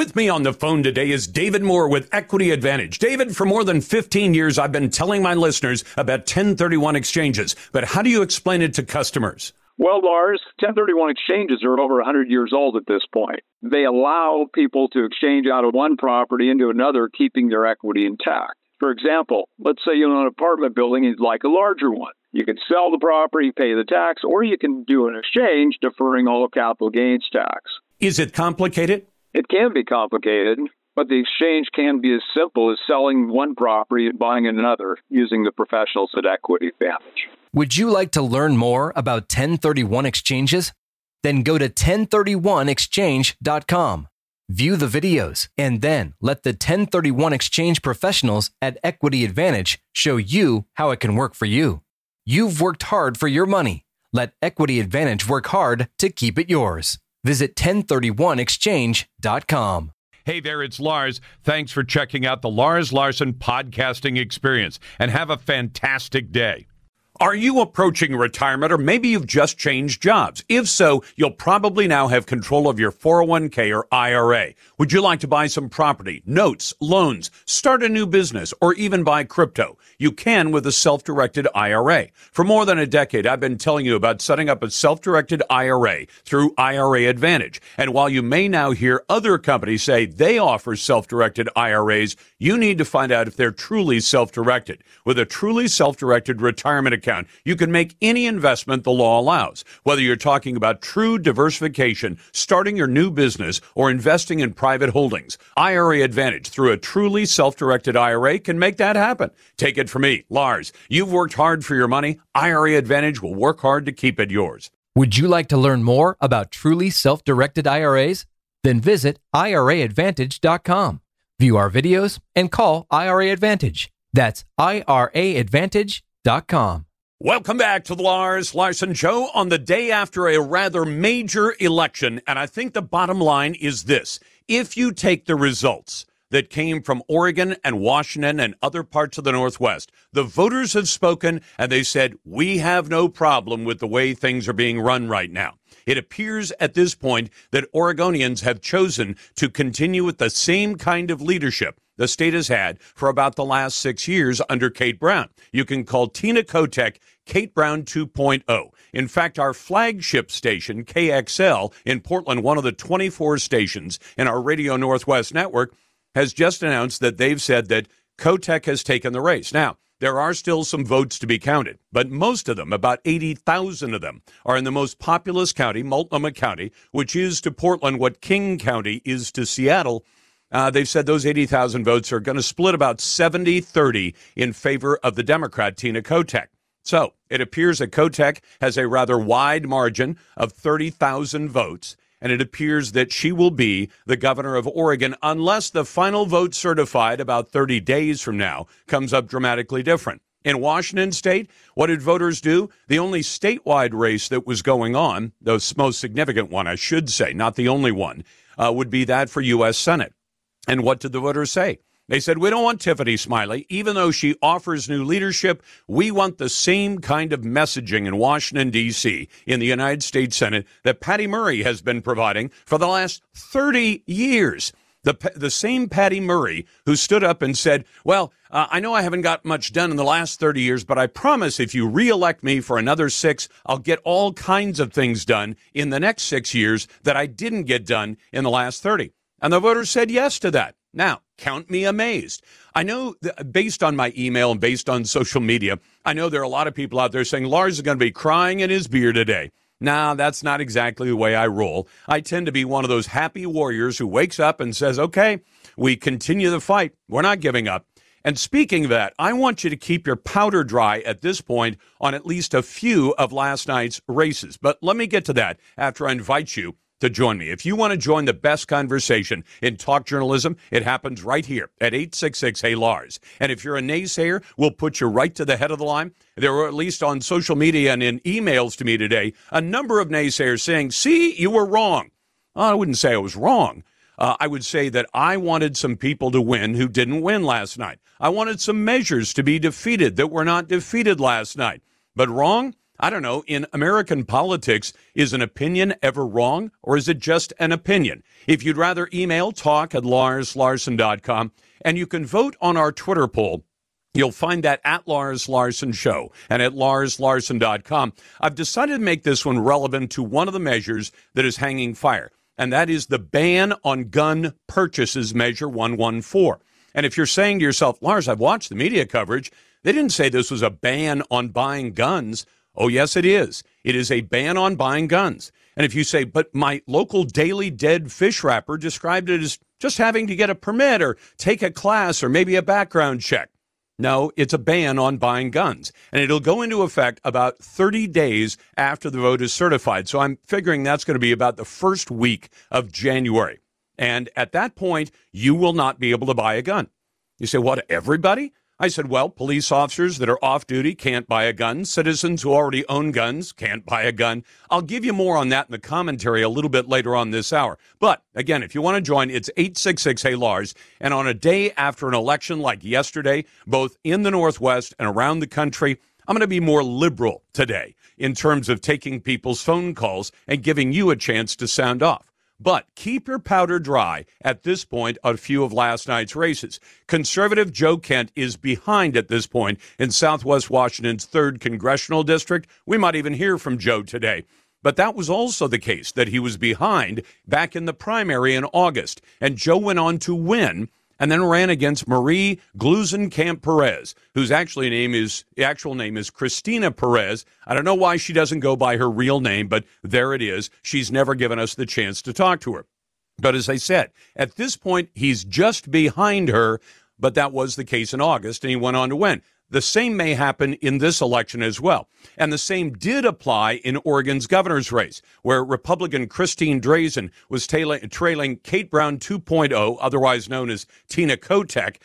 With me on the phone today is David Moore with Equity Advantage. David, for more than 15 years, I've been telling my listeners about 1031 exchanges, but how do you explain it to customers? Well, Lars, 1031 exchanges are over 100 years old at this point. They allow people to exchange out of one property into another, keeping their equity intact. For example, let's say you own an apartment building and you'd like a larger one. You can sell the property, pay the tax, or you can do an exchange, deferring all capital gains tax. Is it complicated? It can be complicated, but the exchange can be as simple as selling one property and buying another using the professionals at Equity Advantage. Would you like to learn more about 1031 exchanges? Then go to 1031exchange.com, view the videos, and then let the 1031 exchange professionals at Equity Advantage show you how it can work for you. You've worked hard for your money. Let Equity Advantage work hard to keep it yours. Visit 1031exchange.com. Hey there, it's Lars. Thanks for checking out the Lars Larson podcasting experience, and have a fantastic day. Are you approaching retirement, or maybe you've just changed jobs? If so, you'll probably now have control of your 401k or IRA. Would you like to buy some property, notes, loans, start a new business, or even buy crypto? You can with a self-directed IRA. For more than a decade, I've been telling you about setting up a self-directed IRA through IRA Advantage. And while you may now hear other companies say they offer self-directed IRAs, you need to find out if they're truly self-directed. With a truly self-directed retirement account, you can make any investment the law allows. Whether you're talking about true diversification, starting your new business, or investing in private holdings, IRA Advantage through a truly self-directed IRA can make that happen. Take it from me, Lars. You've worked hard for your money. IRA Advantage will work hard to keep it yours. Would you like to learn more about truly self-directed IRAs? Then visit IRAadvantage.com. View our videos and call IRA Advantage. That's IRAadvantage.com. Welcome back to the Lars Larson Show on the day after a rather major election. And I think the bottom line is this. If you take the results that came from Oregon and Washington and other parts of the Northwest, the voters have spoken and they said, we have no problem with the way things are being run right now. It appears at this point that Oregonians have chosen to continue with the same kind of leadership the state has had for about the last 6 years under Kate Brown. You can call Tina Kotek Kate Brown 2.0. In fact, our flagship station, KXL, in Portland, one of the 24 stations in our Radio Northwest network, has just announced that they've said that Kotek has taken the race. Now, there are still some votes to be counted, but most of them, about 80,000 of them, are in the most populous county, Multnomah County, which is to Portland what King County is to Seattle. They've said those 80,000 votes are going to split about 70-30 in favor of the Democrat, Tina Kotek. So it appears that Kotek has a rather wide margin of 30,000 votes, and it appears that she will be the governor of Oregon unless the final vote certified about 30 days from now comes up dramatically different. In Washington state, what did voters do? The only statewide race that was going on, the most significant one, I should say, not the only one, would be that for U.S. Senate. And what did the voters say? They said, we don't want Tiffany Smiley. Even though she offers new leadership, we want the same kind of messaging in Washington, D.C., in the United States Senate that Patty Murray has been providing for the last 30 years. The same Patty Murray who stood up and said, well, I know I haven't got much done in the last 30 years, but I promise if you reelect me for another 6, I'll get all kinds of things done in the next 6 years that I didn't get done in the last 30. And the voters said yes to that. Now, count me amazed. I know, based on my email and based on social media, I know there are a lot of people out there saying, Lars is going to be crying in his beer today. Nah, that's not exactly the way I roll. I tend to be one of those happy warriors who wakes up and says, okay, we continue the fight. We're not giving up. And speaking of that, I want you to keep your powder dry at this point on at least a few of last night's races. But let me get to that after I invite you to join me. If you want to join the best conversation in talk journalism, it happens right here at 866-HEY-LARS. And if you're a naysayer, we'll put you right to the head of the line. There were, at least on social media and in emails to me today, a number of naysayers saying, see, you were wrong. I wouldn't say I was wrong. I would say that I wanted some people to win who didn't win last night. I wanted some measures to be defeated that were not defeated last night. But wrong? I don't know, in American politics, is an opinion ever wrong, or is it just an opinion? If you'd rather email, talk@LarsLarson.com, and you can vote on our Twitter poll. You'll find that at Lars Larson Show and at LarsLarson.com. I've decided to make this one relevant to one of the measures that is hanging fire, and that is the ban on gun purchases, Measure 114. And if you're saying to yourself, Lars, I've watched the media coverage, they didn't say this was a ban on buying guns. Oh, yes, it is. It is a ban on buying guns. And if you say, but my local Daily Dead fish wrapper described it as just having to get a permit or take a class or maybe a background check. No, it's a ban on buying guns, and it'll go into effect about 30 days after the vote is certified. So I'm figuring that's going to be about the first week of January. And at that point, you will not be able to buy a gun. You say, what, everybody? I said, well, police officers that are off duty can't buy a gun. Citizens who already own guns can't buy a gun. I'll give you more on that in the commentary a little bit later on this hour. But again, if you want to join, it's 866-HEY-LARS. And on a day after an election like yesterday, both in the Northwest and around the country, I'm going to be more liberal today in terms of taking people's phone calls and giving you a chance to sound off. But keep your powder dry at this point on a few of last night's races. Conservative Joe Kent is behind at this point in Southwest Washington's 3rd Congressional District. We might even hear from Joe today. But that was also the case that he was behind back in the primary in August. And Joe went on to win and then ran against Marie Glusenkamp Perez, whose actual name is Cristina Perez. I don't know why she doesn't go by her real name, but there it is. She's never given us the chance to talk to her. But as I said, at this point, he's just behind her, but that was the case in August, and he went on to win. The same may happen in this election as well. And the same did apply in Oregon's governor's race, where Republican Christine Drazen was trailing Kate Brown 2.0, otherwise known as Tina Kotek,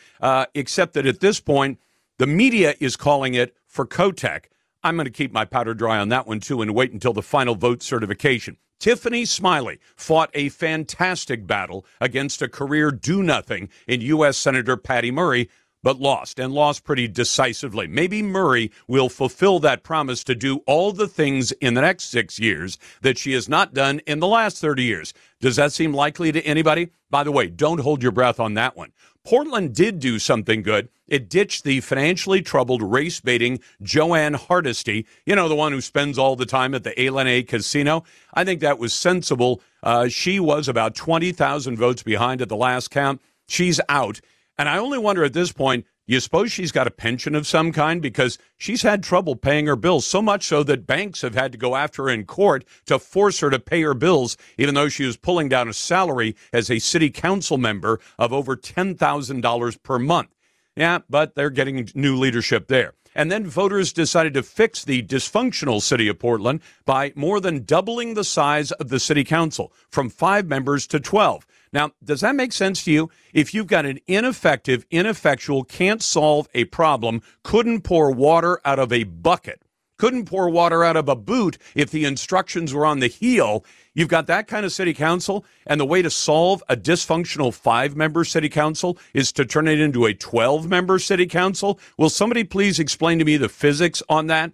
except that at this point, the media is calling it for Kotek. I'm going to keep my powder dry on that one, too, and wait until the final vote certification. Tiffany Smiley fought a fantastic battle against a career do-nothing in U.S. Senator Patty Murray, but lost pretty decisively. Maybe Murray will fulfill that promise to do all the things in the next 6 years that she has not done in the last 30 years. Does that seem likely to anybody? By the way, don't hold your breath on that one. Portland did do something good. It ditched the financially troubled, race-baiting Joanne Hardesty, you know, the one who spends all the time at the A&A Casino. I think that was sensible. She was about 20,000 votes behind at the last count. She's out. And I only wonder at this point, do you suppose she's got a pension of some kind? Because she's had trouble paying her bills, so much so that banks have had to go after her in court to force her to pay her bills, even though she was pulling down a salary as a city council member of over $10,000 per month. Yeah, but they're getting new leadership there. And then voters decided to fix the dysfunctional city of Portland by more than doubling the size of the city council, from 5 members to 12. Now, does that make sense to you? If you've got an ineffective, ineffectual, can't solve a problem, couldn't pour water out of a bucket, couldn't pour water out of a boot if the instructions were on the heel, you've got that kind of city council, and the way to solve a dysfunctional 5-member city council is to turn it into a 12-member city council? Will somebody please explain to me the physics on that?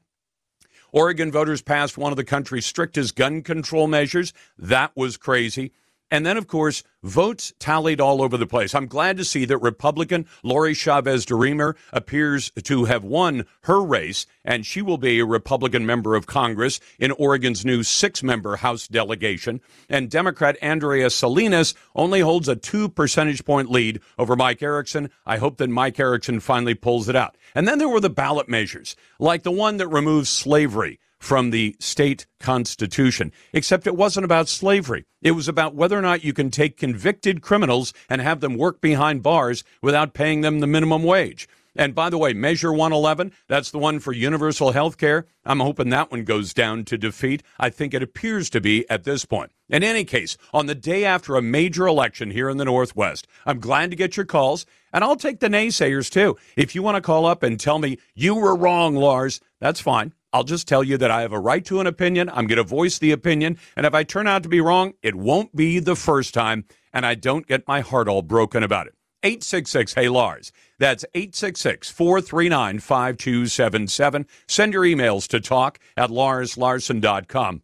Oregon voters passed one of the country's strictest gun control measures. That was crazy. And then, of course, votes tallied all over the place. I'm glad to see that Republican Lori Chavez DeRemer appears to have won her race, and she will be a Republican member of Congress in Oregon's new 6-member House delegation. And Democrat Andrea Salinas only holds a 2 percentage point lead over Mike Erickson. I hope that Mike Erickson finally pulls it out. And then there were the ballot measures, like the one that removes slavery from the state constitution, except it wasn't about slavery. It was about whether or not you can take convicted criminals and have them work behind bars without paying them the minimum wage. And by the way, Measure 111, that's the one for universal health care. I'm hoping that one goes down to defeat. I think it appears to be at this point. In any case, on the day after a major election here in the Northwest, I'm glad to get your calls, and I'll take the naysayers too. If you want to call up and tell me you were wrong, Lars, that's fine. I'll just tell you that I have a right to an opinion. I'm going to voice the opinion. And if I turn out to be wrong, it won't be the first time, and I don't get my heart all broken about it. 866-HEY-LARS. That's 866-439-5277. Send your emails to talk@LarsLarson.com.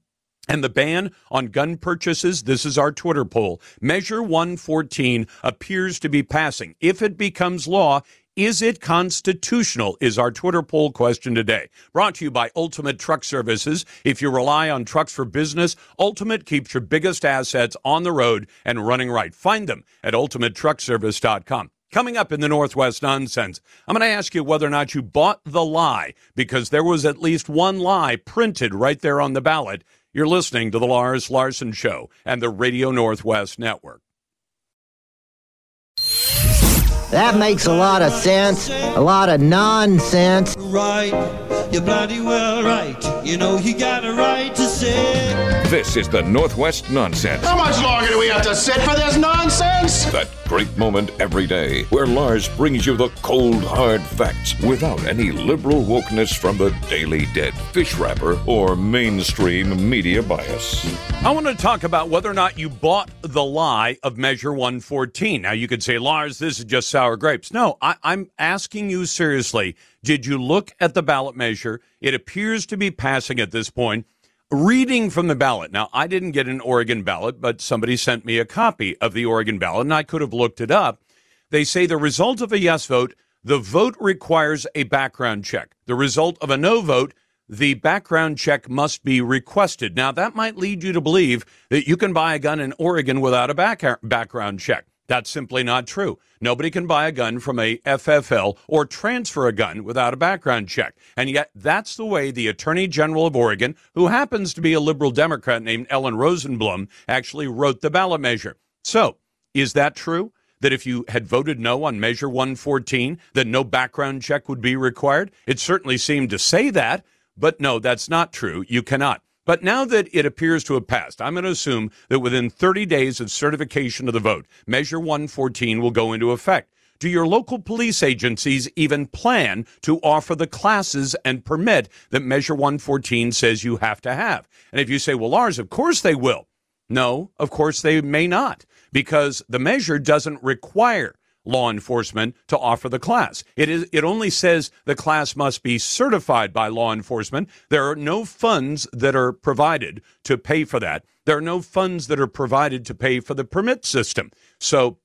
And the ban on gun purchases, this is our Twitter poll. Measure 114 appears to be passing. If it becomes law, is it constitutional? Is our Twitter poll question today. Brought to you by Ultimate Truck Services. If you rely on trucks for business, Ultimate keeps your biggest assets on the road and running right. Find them at ultimatetruckservice.com. Coming up in the Northwest Nonsense, I'm going to ask you whether or not you bought the lie, because there was at least one lie printed right there on the ballot. You're listening to The Lars Larson Show and the Radio Northwest Network. That makes a lot of sense, a lot of nonsense. Right, you're bloody well right. You know you got a right to say. This is the Northwest Nonsense. How much longer do we have to sit for this nonsense? That great moment every day where Lars brings you the cold, hard facts without any liberal wokeness from the Daily Dead, fish wrapper, or mainstream media bias. I want to talk about whether or not you bought the lie of Measure 114. Now, you could say, Lars, this is just sour grapes. No, I'm asking you seriously. Did you look at the ballot measure? It appears to be passing at this point. Reading from the ballot. Now, I didn't get an Oregon ballot, but somebody sent me a copy of the Oregon ballot, and I could have looked it up. They say the result of a yes vote, the vote requires a background check. The result of a no vote, the background check must be requested. Now, that might lead you to believe that you can buy a gun in Oregon without a background check. That's simply not true. Nobody can buy a gun from a FFL or transfer a gun without a background check. And yet that's the way the Attorney General of Oregon, who happens to be a liberal Democrat named Ellen Rosenblum, actually wrote the ballot measure. So is that true, that if you had voted no on Measure 114, that no background check would be required? It certainly seemed to say that, but no, that's not true. You cannot. But now that it appears to have passed, I'm going to assume that within 30 days of certification of the vote, Measure 114 will go into effect. Do your local police agencies even plan to offer the classes and permit that Measure 114 says you have to have? And if you say, well, Lars, of course they will. No, of course they may not, because the measure doesn't require law enforcement to offer the class. It only says the class must be certified by law enforcement. There are no funds that are provided to pay for that. There are no funds that are provided to pay for the permit system. So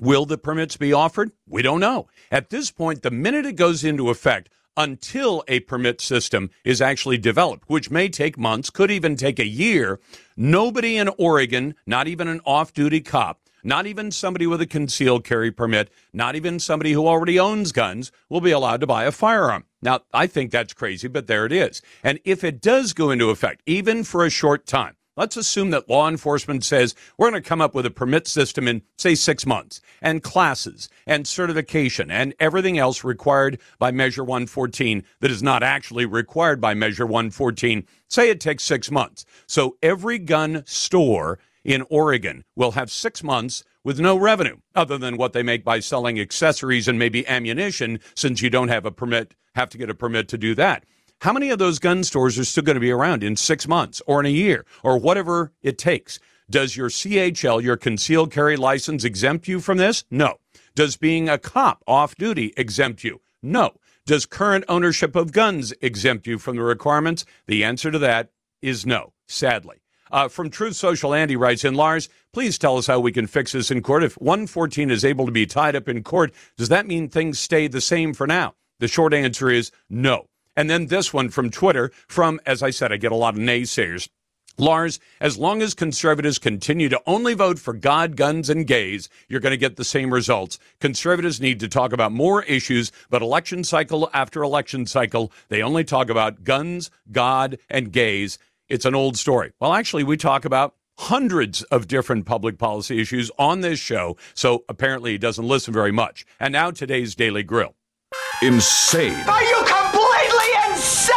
will the permits be offered? We don't know. At this point, the minute it goes into effect, until a permit system is actually developed, which may take months, could even take a year, nobody in Oregon, not even an off-duty cop, not even somebody with a concealed carry permit, not even somebody who already owns guns, will be allowed to buy a firearm. Now, I think that's crazy, but there it is. And if it does go into effect, even for a short time, let's assume that law enforcement says we're going to come up with a permit system in, say, 6 months, and classes and certification and everything else required by Measure 114 that is not actually required by Measure 114. Say it takes 6 months. So every gun store in Oregon will have 6 months with no revenue other than what they make by selling accessories and maybe ammunition, since you don't have a permit, have to get a permit to do that. How many of those gun stores are still going to be around in 6 months or in a year or whatever it takes? Does your CHL, your concealed carry license, exempt you from this? No. Does being a cop off duty exempt you? No. Does current ownership of guns exempt you from the requirements? The answer to that is no, sadly. From Truth Social, Andy writes in, Lars, please tell us how we can fix this in court. If 114 is able to be tied up in court, does that mean things stay the same for now? The short answer is no. And then this one from Twitter, from, as I said, I get a lot of naysayers. Lars, as long as conservatives continue to only vote for God, guns, and gays, you're going to get the same results. Conservatives need to talk about more issues, but election cycle after election cycle, they only talk about guns, God, and gays. It's an old story. Well, actually, we talk about hundreds of different public policy issues on this show, so apparently he doesn't listen very much. And now today's Daily Grill. Insane. Are you completely insane?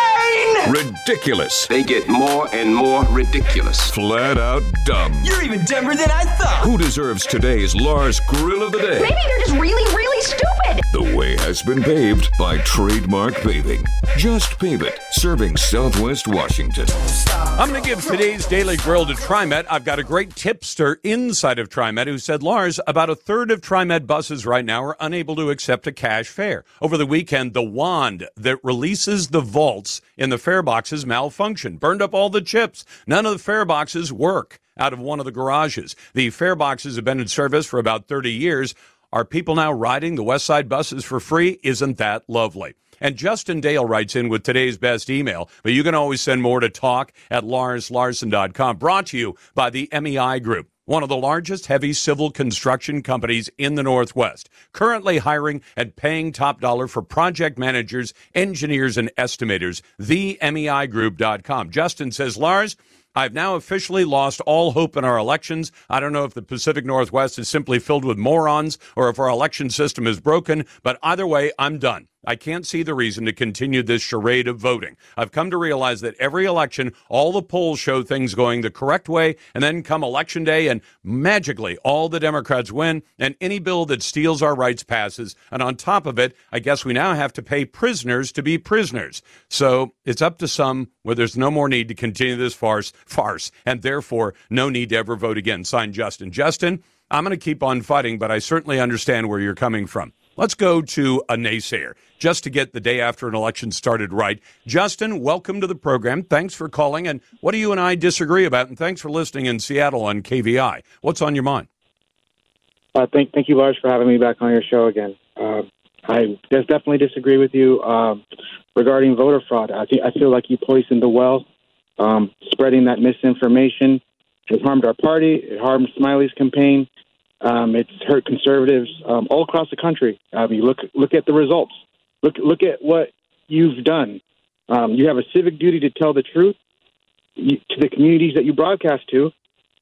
Ridiculous. They get more and more ridiculous. Flat out dumb. You're even dumber than I thought. Who deserves today's Lars Grill of the Day? Maybe they're just really, really stupid. The way has been paved by Trademark Paving. Just pave it. Serving Southwest Washington. I'm going to give today's Daily Grill to TriMet. I've got a great tipster inside of TriMet who said, Lars, about a third of TriMet buses right now are unable to accept a cash fare. Over the weekend, the wand that releases the vaults in the fare boxes malfunctioned, burned up all the chips. None of the fare boxes work out of one of the garages. The fare boxes have been in service for about 30 years. Are people now riding the West Side buses for free? Isn't that lovely? And Justin Dale writes in with today's best email, but you can always send more to talk@LarsLarson.com. Brought to you by the MEI Group, one of the largest heavy civil construction companies in the Northwest, currently hiring and paying top dollar for project managers, engineers, and estimators, themeigroup.com. Justin says, Lars, I've now officially lost all hope in our elections. I don't know if the Pacific Northwest is simply filled with morons or if our election system is broken, but either way, I'm done. I can't see the reason to continue this charade of voting. I've come to realize that every election, all the polls show things going the correct way, and then come election day, and magically, all the Democrats win, and any bill that steals our rights passes. And on top of it, I guess we now have to pay prisoners to be prisoners. So it's up to some where there's no more need to continue this farce, and therefore no need to ever vote again. Signed, Justin. Justin, I'm going to keep on fighting, but I certainly understand where you're coming from. Let's go to a naysayer just to get the day after an election started right. Justin, welcome to the program. Thanks for calling. And what do you and I disagree about? And thanks for listening in Seattle on KVI. What's on your mind? Thank you, Lars, for having me back on your show again. I definitely disagree with you regarding voter fraud. I feel like you poisoned the well, spreading that misinformation. It harmed our party. It harmed Smiley's campaign. It's hurt conservatives all across the country. I mean, look at the results. Look at what you've done. You have a civic duty to tell the truth to the communities that you broadcast to.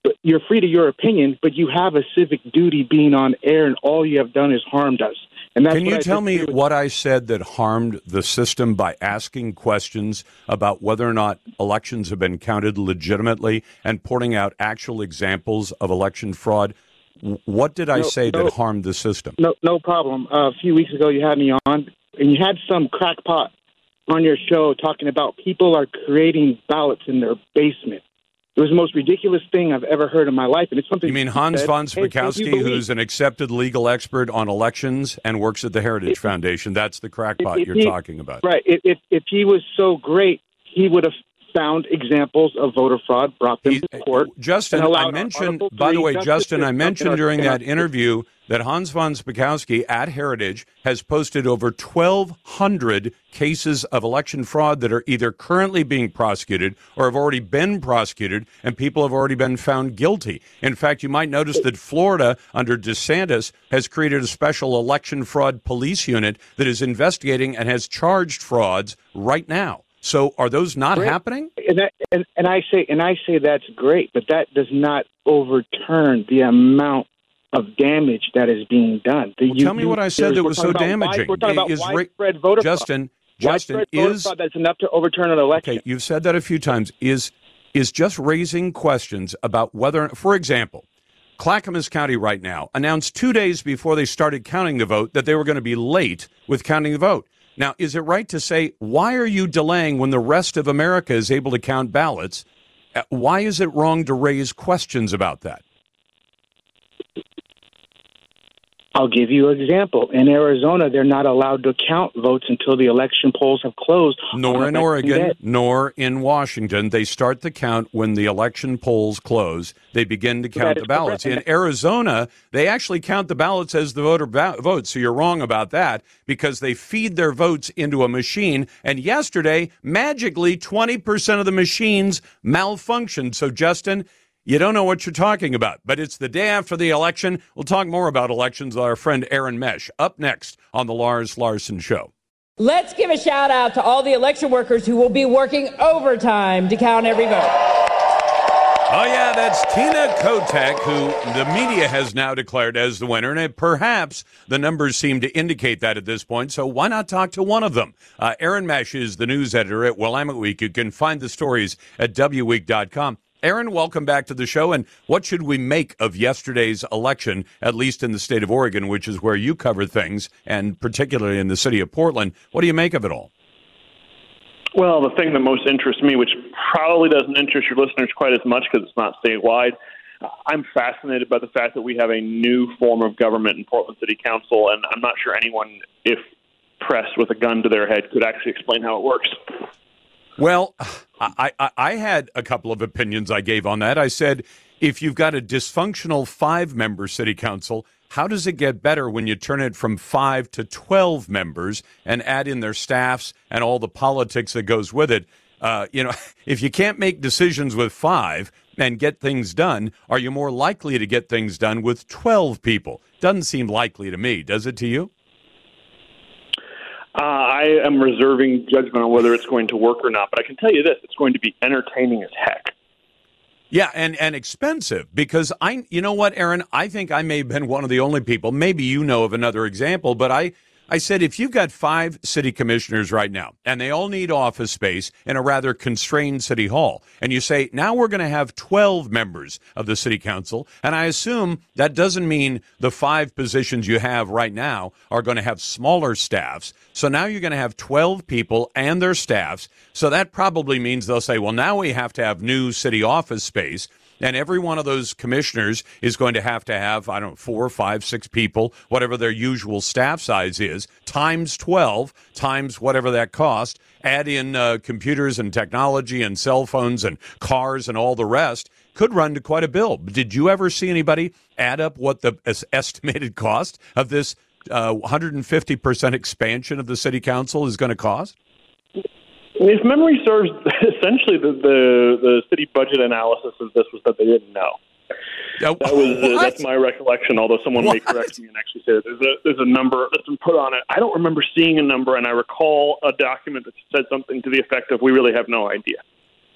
But you're free to your opinion, but you have a civic duty being on air, and all you have done is harmed us. And that's Can you tell me what I said that harmed the system by asking questions about whether or not elections have been counted legitimately and pointing out actual examples of election fraud? What did I say that harmed the system? No problem. A few weeks ago, you had me on, and you had some crackpot on your show talking about people are creating ballots in their basement. It was the most ridiculous thing I've ever heard in my life, and it's something. You mean Hans von Spakovsky, who's an accepted legal expert on elections and works at the Heritage Foundation? That's the crackpot you're talking about, right? If he was so great, he would have found examples of voter fraud, brought them to court. Justin, I mentioned, by the way, Justin, I mentioned during that interview that Hans von Spakovsky at Heritage has posted over 1,200 cases of election fraud that are either currently being prosecuted or have already been prosecuted, and people have already been found guilty. In fact, you might notice that Florida, under DeSantis, has created a special election fraud police unit that is investigating and has charged frauds right now. So are those not happening? And I say that's great, but that does not overturn the amount of damage that is being done. Tell me what I said that was so damaging. We're talking about widespread voter fraud. Justin, is that's enough to overturn an election? Okay, you've said that a few times. Is just raising questions about whether, for example, Clackamas County right now announced 2 days before they started counting the vote that they were going to be late with counting the vote. Now, is it right to say, why are you delaying when the rest of America is able to count ballots? Why is it wrong to raise questions about that? I'll give you an example. In Arizona, they're not allowed to count votes until the election polls have closed. Nor in Oregon, nor in Washington. They start the count when the election polls close. They begin to count the ballots. Correct. In Arizona, they actually count the ballots as the voter votes. So you're wrong about that because they feed their votes into a machine. And yesterday, magically, 20% of the machines malfunctioned. So, Justin, you don't know what you're talking about, but it's the day after the election. We'll talk more about elections with our friend Aaron Mesh up next on the Lars Larson Show. Let's give a shout out to all the election workers who will be working overtime to count every vote. Oh, yeah, that's Tina Kotek, who the media has now declared as the winner, and perhaps the numbers seem to indicate that at this point, so why not talk to one of them? Aaron Mesh is the news editor at Willamette Week. You can find the stories at wweek.com. Aaron, welcome back to the show. And what should we make of yesterday's election, at least in the state of Oregon, which is where you cover things, and particularly in the city of Portland? What do you make of it all? Well, the thing that most interests me, which probably doesn't interest your listeners quite as much because it's not statewide, I'm fascinated by the fact that we have a new form of government in Portland City Council, and I'm not sure anyone, if pressed with a gun to their head, could actually explain how it works. Well, I had a couple of opinions I gave on that. I said, if you've got a dysfunctional 5-member city council, how does it get better when you turn it from 5 to 12 members and add in their staffs and all the politics that goes with it? If you can't make decisions with 5 and get things done, are you more likely to get things done with 12 people? Doesn't seem likely to me. Does it to you? I am reserving judgment on whether it's going to work or not, but I can tell you this, it's going to be entertaining as heck. Yeah, and expensive, because you know what, Aaron, I think I may have been one of the only people, maybe you know of another example, but I said if you've got 5 city commissioners right now, and they all need office space in a rather constrained city hall, and you say, now we're going to have 12 members of the city council, and I assume that doesn't mean the 5 positions you have right now are going to have smaller staffs, so now you're going to have 12 people and their staffs, so that probably means they'll say, well, now we have to have new city office space. And every one of those commissioners is going to have, 4, 5, 6 people, whatever their usual staff size is, times 12, times whatever that cost, add in computers and technology and cell phones and cars and all the rest, could run to quite a bill. Did you ever see anybody add up what the estimated cost of this 150% expansion of the city council is going to cost? If memory serves, essentially the city budget analysis of this was that they didn't know. That's my recollection, although someone may correct me and actually say that there's a number that's been put on it. I don't remember seeing a number, and I recall a document that said something to the effect of, we really have no idea.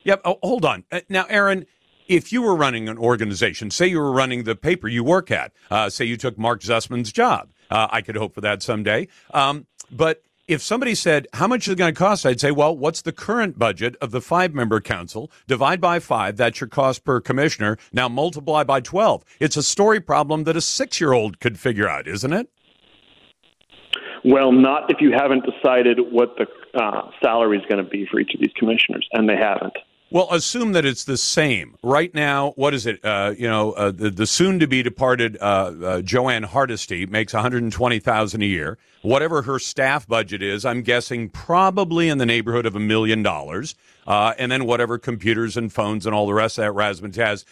Yep. Oh, hold on. Now, Aaron, if you were running an organization, say you were running the paper you work at, say you took Mark Zussman's job, I could hope for that someday, but... if somebody said, how much is it going to cost? I'd say, well, what's the current budget of the 5-member council? Divide by 5. That's your cost per commissioner. Now multiply by 12. It's a story problem that a 6-year-old could figure out, isn't it? Well, not if you haven't decided what the salary is going to be for each of these commissioners, and they haven't. Well, assume that it's the same. Right now, what is it? The soon-to-be-departed Joanne Hardesty makes $120,000 a year. Whatever her staff budget is, I'm guessing probably in the neighborhood of $1 million. And then whatever computers and phones and all the rest of that Rasmus has.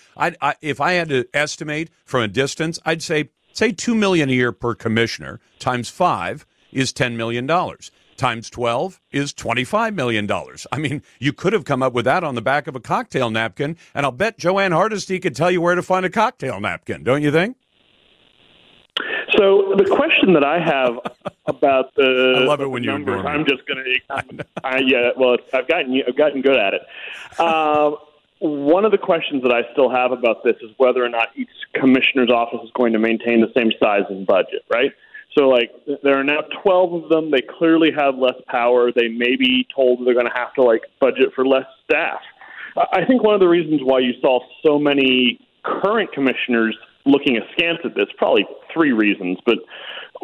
If I had to estimate from a distance, I'd say $2 million a year per commissioner times 5 is $10 million. Times 12 is $25 million. I mean, you could have come up with that on the back of a cocktail napkin, and I'll bet Joanne Hardesty could tell you where to find a cocktail napkin, don't you think? So the question that I have about the I love it when numbers, you're doing I'm it. Just going to, yeah, well, I've gotten good at it. One of the questions that I still have about this is whether or not each commissioner's office is going to maintain the same size and budget, right? So, there are now 12 of them. They clearly have less power. They may be told they're going to have to, budget for less staff. I think one of the reasons why you saw so many current commissioners looking askance at this, probably 3 reasons, but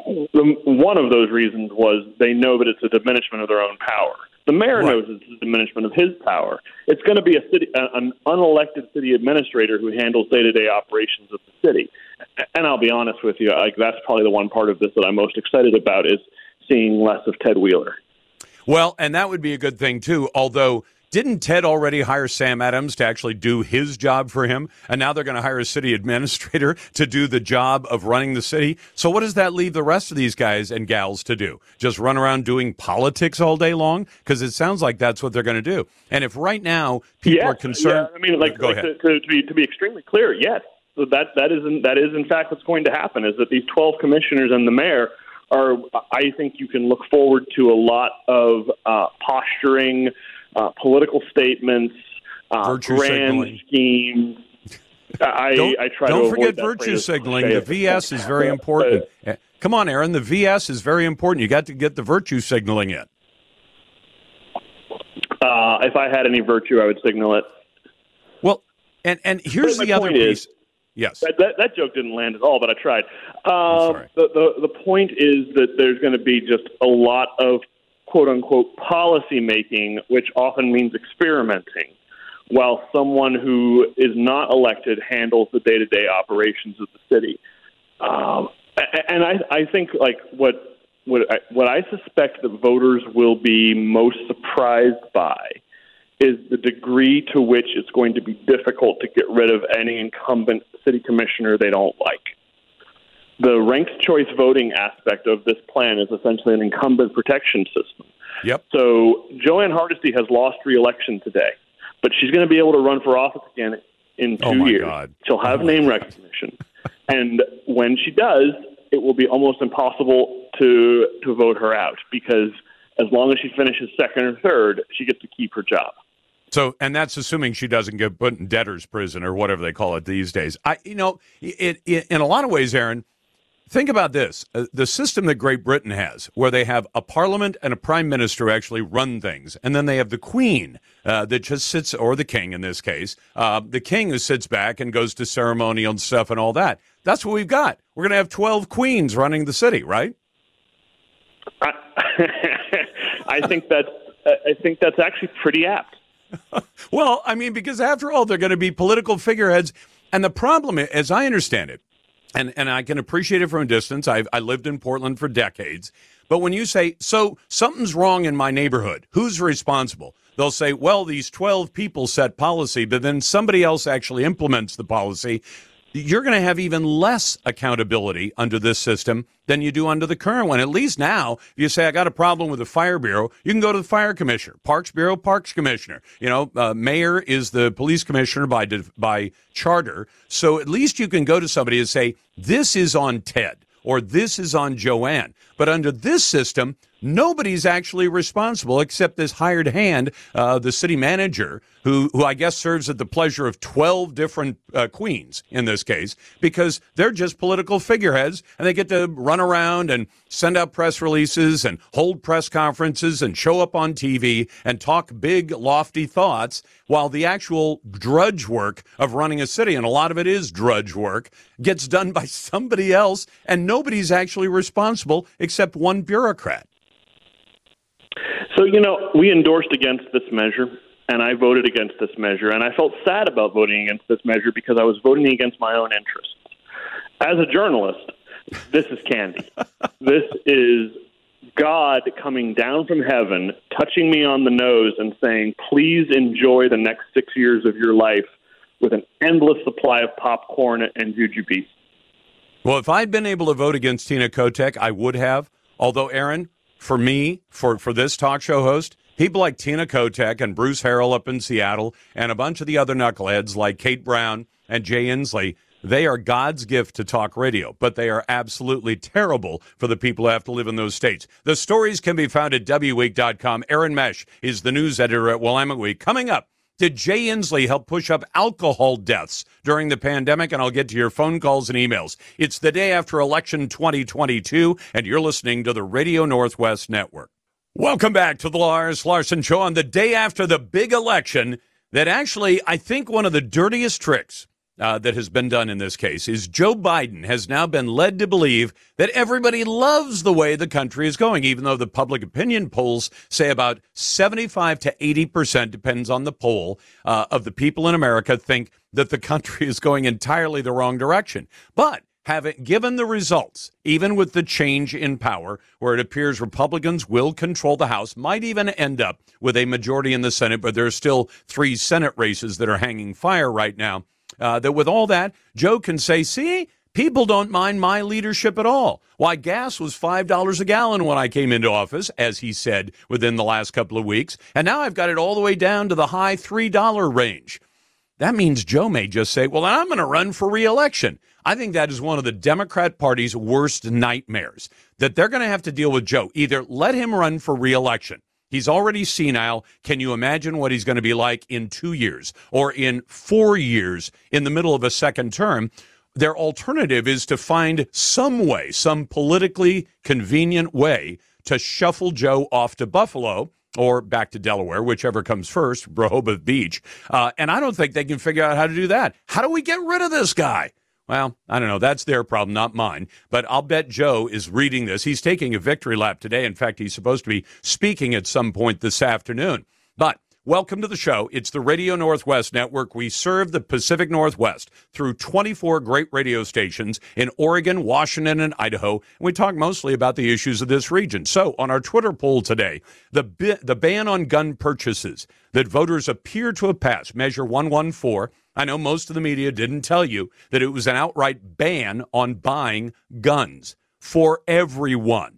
one of those reasons was they know that it's a diminishment of their own power. The mayor knows it's a diminishment of his power. It's going to be an unelected city administrator who handles day-to-day operations of the city. And I'll be honest with you, that's probably the one part of this that I'm most excited about is seeing less of Ted Wheeler. Well, and that would be a good thing, too, although didn't Ted already hire Sam Adams to actually do his job for him? And now they're going to hire a city administrator to do the job of running the city. So what does that leave the rest of these guys and gals to do? Just run around doing politics all day long? Because it sounds like that's what they're going to do. And if right now people are concerned... Yeah. I mean, go ahead. To be extremely clear, yes. So that is in fact what's going to happen, is that these 12 commissioners and the mayor are, I think you can look forward to a lot of posturing, political statements, grand schemes. Don't forget virtue signaling. The VS is very important. Come on, Aaron. The VS is very important. You got to get the virtue signaling in. If I had any virtue, I would signal it. Well, And here's the other piece. Yes. That joke didn't land at all, but I tried. The point is that there's going to be just a lot of quote-unquote policy making, which often means experimenting, while someone who is not elected handles the day-to-day operations of the city. And I think like what I suspect that voters will be most surprised by is the degree to which it's going to be difficult to get rid of any incumbent city commissioner they don't like. The ranked choice voting aspect of this plan is essentially an incumbent protection system. Yep. So Joanne Hardesty has lost re-election today, but she's going to be able to run for office again in 2 years. God. She'll have name recognition. And when she does, it will be almost impossible to vote her out because as long as she finishes second or third, she gets to keep her job. So, and that's assuming she doesn't get put in debtor's prison or whatever they call it these days. You know, in a lot of ways, Aaron, think about this. The system that Great Britain has, where they have a parliament and a prime minister actually run things, and then they have the queen that just sits, or the king in this case, the king who sits back and goes to ceremonial and stuff and all that. That's what we've got. We're going to have 12 queens running the city, right? I think that's actually pretty apt. Well, I mean, because after all, they're going to be political figureheads. And the problem, as I understand it, and I can appreciate it from a distance. I lived in Portland for decades. But when you say, so something's wrong in my neighborhood, who's responsible? They'll say, well, these 12 people set policy, but then somebody else actually implements the policy. You're going to have even less accountability under this system than you do under the current one. At least now, if you say, I got a problem with the fire bureau, you can go to the fire commissioner, Parks Bureau, Parks Commissioner. You know, mayor is the police commissioner by charter. So at least you can go to somebody and say, this is on Ted or this is on Joanne. But under this system, nobody's actually responsible except this hired hand, the city manager, who I guess serves at the pleasure of 12 different queens in this case, because they're just political figureheads and they get to run around and send out press releases and hold press conferences and show up on TV and talk big, lofty thoughts while the actual drudge work of running a city, and a lot of it is drudge work, gets done by somebody else and nobody's actually responsible except one bureaucrat. So, you know, we endorsed against this measure, and I voted against this measure, and I felt sad about voting against this measure because I was voting against my own interests. As a journalist, this is candy. This is God coming down from heaven, touching me on the nose and saying, please enjoy the next 6 years of your life with an endless supply of popcorn and jujubes. Well, if I'd been able to vote against Tina Kotek, I would have, although, Aaron, for me, for this talk show host, people like Tina Kotek and Bruce Harrell up in Seattle and a bunch of the other knuckleheads like Kate Brown and Jay Inslee, they are God's gift to talk radio, but they are absolutely terrible for the people who have to live in those states. The stories can be found at WWeek.com. Aaron Mesh is the news editor at Willamette Week. Coming up, did Jay Inslee help push up alcohol deaths during the pandemic? And I'll get to your phone calls and emails. It's the day after election 2022, and you're listening to the Radio Northwest Network. Welcome back to the Lars Larson Show on the day after the big election that actually, I think one of the dirtiest tricks that has been done in this case is Joe Biden has now been led to believe that everybody loves the way the country is going, even though the public opinion polls say about 75% to 80%, depends on the poll, of the people in America think that the country is going entirely the wrong direction. But having given the results, even with the change in power, where it appears Republicans will control the House, might even end up with a majority in the Senate, but there are still three Senate races that are hanging fire right now. That with all that, Joe can say, see, people don't mind my leadership at all. Why, gas was $5 a gallon when I came into office, as he said within the last couple of weeks, and now I've got it all the way down to the high $3 range. That means Joe may just say, well, I'm going to run for re-election. I think that is one of the Democrat Party's worst nightmares, that they're going to have to deal with Joe. Either let him run for re-election. He's already senile. Can you imagine what he's going to be like in 2 years or in 4 years in the middle of a second term? Their alternative is to find some way, some politically convenient way to shuffle Joe off to Buffalo or back to Delaware, whichever comes first, Rehoboth Beach. And I don't think they can figure out how to do that. How do we get rid of this guy? Well, I don't know. That's their problem, not mine. But I'll bet Joe is reading this. He's taking a victory lap today. In fact, he's supposed to be speaking at some point this afternoon. But welcome to the show. It's the Radio Northwest Network. We serve the Pacific Northwest through 24 great radio stations in Oregon, Washington, and Idaho. And we talk mostly about the issues of this region. So on our Twitter poll today, the ban on gun purchases that voters appear to have passed, Measure 114, I know most of the media didn't tell you that it was an outright ban on buying guns for everyone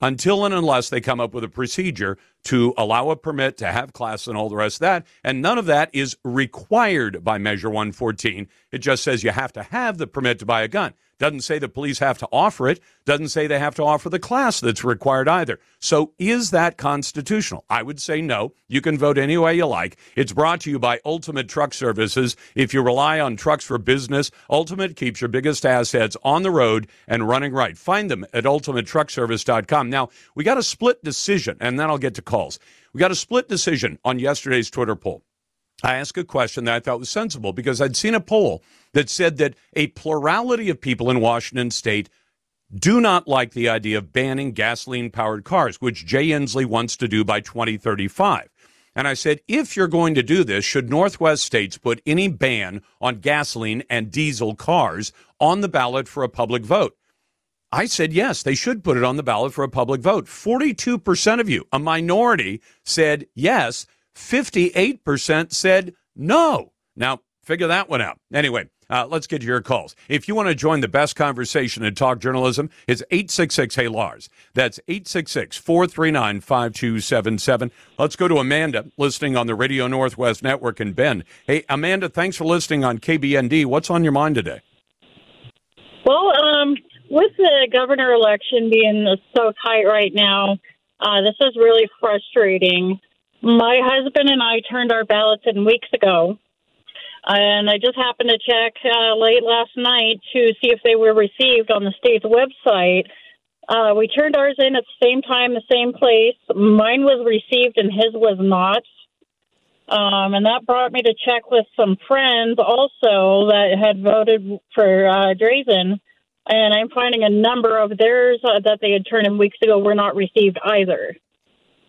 until and unless they come up with a procedure to allow a permit to have class and all the rest of that. And none of that is required by Measure 114. It just says you have to have the permit to buy a gun. Doesn't say the police have to offer it. Doesn't say they have to offer the class that's required either. So is that constitutional? I would say no. You can vote any way you like. It's brought to you by Ultimate Truck Services. If you rely on trucks for business, Ultimate keeps your biggest assets on the road and running right. Find them at ultimatetruckservice.com. Now, we got a split decision, and then I'll get to calls. We got a split decision on yesterday's Twitter poll. I asked a question that I thought was sensible because I'd seen a poll that said that a plurality of people in Washington state do not like the idea of banning gasoline-powered cars, which Jay Inslee wants to do by 2035. And I said, if you're going to do this, should Northwest states put any ban on gasoline and diesel cars on the ballot for a public vote? I said, yes, they should put it on the ballot for a public vote. 42% of you, a minority, said yes. 58% said no. Now, figure that one out. Anyway, let's get to your calls. If you want to join the best conversation in talk journalism, it's 866-HEY-LARS. That's 866-439-5277. Let's go to Amanda, listening on the Radio Northwest Network in Bend. Hey, Amanda, thanks for listening on KBND. What's on your mind today? Well, with the governor election being so tight right now, this is really frustrating. My husband and I turned our ballots in weeks ago, and I just happened to check late last night to see if they were received on the state's website. We turned ours in at the same time, the same place. Mine was received and his was not. And that brought me to check with some friends also that had voted for Drazen. And I'm finding a number of theirs that they had turned in weeks ago were not received either.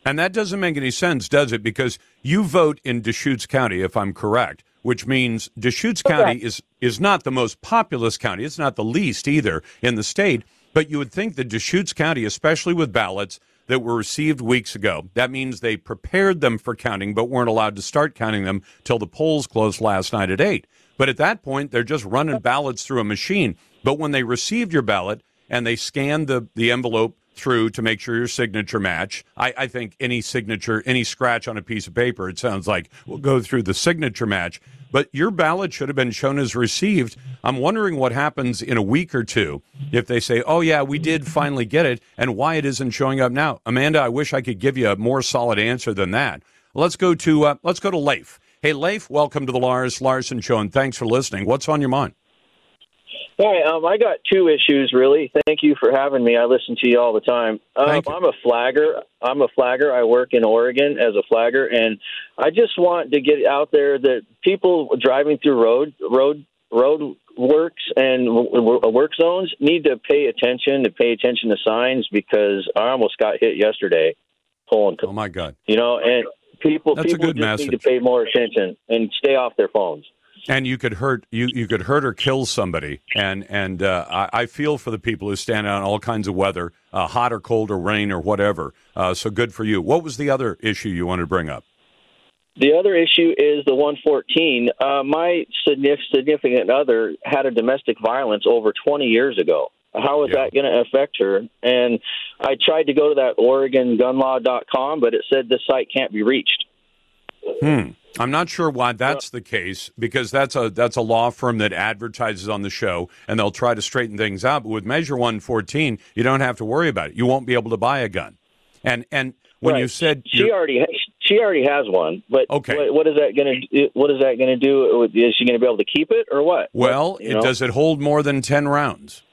And that doesn't make any sense, does it? Because you vote in Deschutes County, if I'm correct, which means Deschutes County is not the most populous county. It's not the least either in the state. But you would think that Deschutes County, especially with ballots that were received weeks ago, that means they prepared them for counting but weren't allowed to start counting them till the polls closed last night at 8. But at that point, they're just running ballots through a machine. But when they received your ballot and they scanned the envelope through to make sure your signature match, I think any signature, any scratch on a piece of paper, it sounds like, will go through the signature match. But your ballot should have been shown as received. I'm wondering what happens in a week or two if they say, oh, yeah, we did finally get it, and why it isn't showing up now. Amanda, I wish I could give you a more solid answer than that. Let's go to Leif. Hey, Leif, welcome to the Lars Larson Show, and thanks for listening. What's on your mind? Hi, I got two issues, really. Thank you for having me. I listen to you all the time. I'm a flagger. I work in Oregon as a flagger, and I just want to get out there that people driving through road works and work zones need to pay attention to signs, because I almost got hit yesterday pulling. Oh, my God. You know, and people just need to pay more attention and stay off their phones. And you could hurt or kill somebody. And I feel for the people who stand out in all kinds of weather, hot or cold or rain or whatever. So good for you. What was the other issue you wanted to bring up? The other issue is the 114. My significant other had a domestic violence over 20 years ago. How is that going to affect her? And I tried to go to that OregonGunLaw.com, but it said this site can't be reached. I'm not sure why that's the case, because that's a law firm that advertises on the show, and they'll try to straighten things out. But with Measure 114, you don't have to worry about it. You won't be able to buy a gun. And when you said she already has one, but what is that going to do? Is she going to be able to keep it or what? Well, does it hold more than 10 rounds?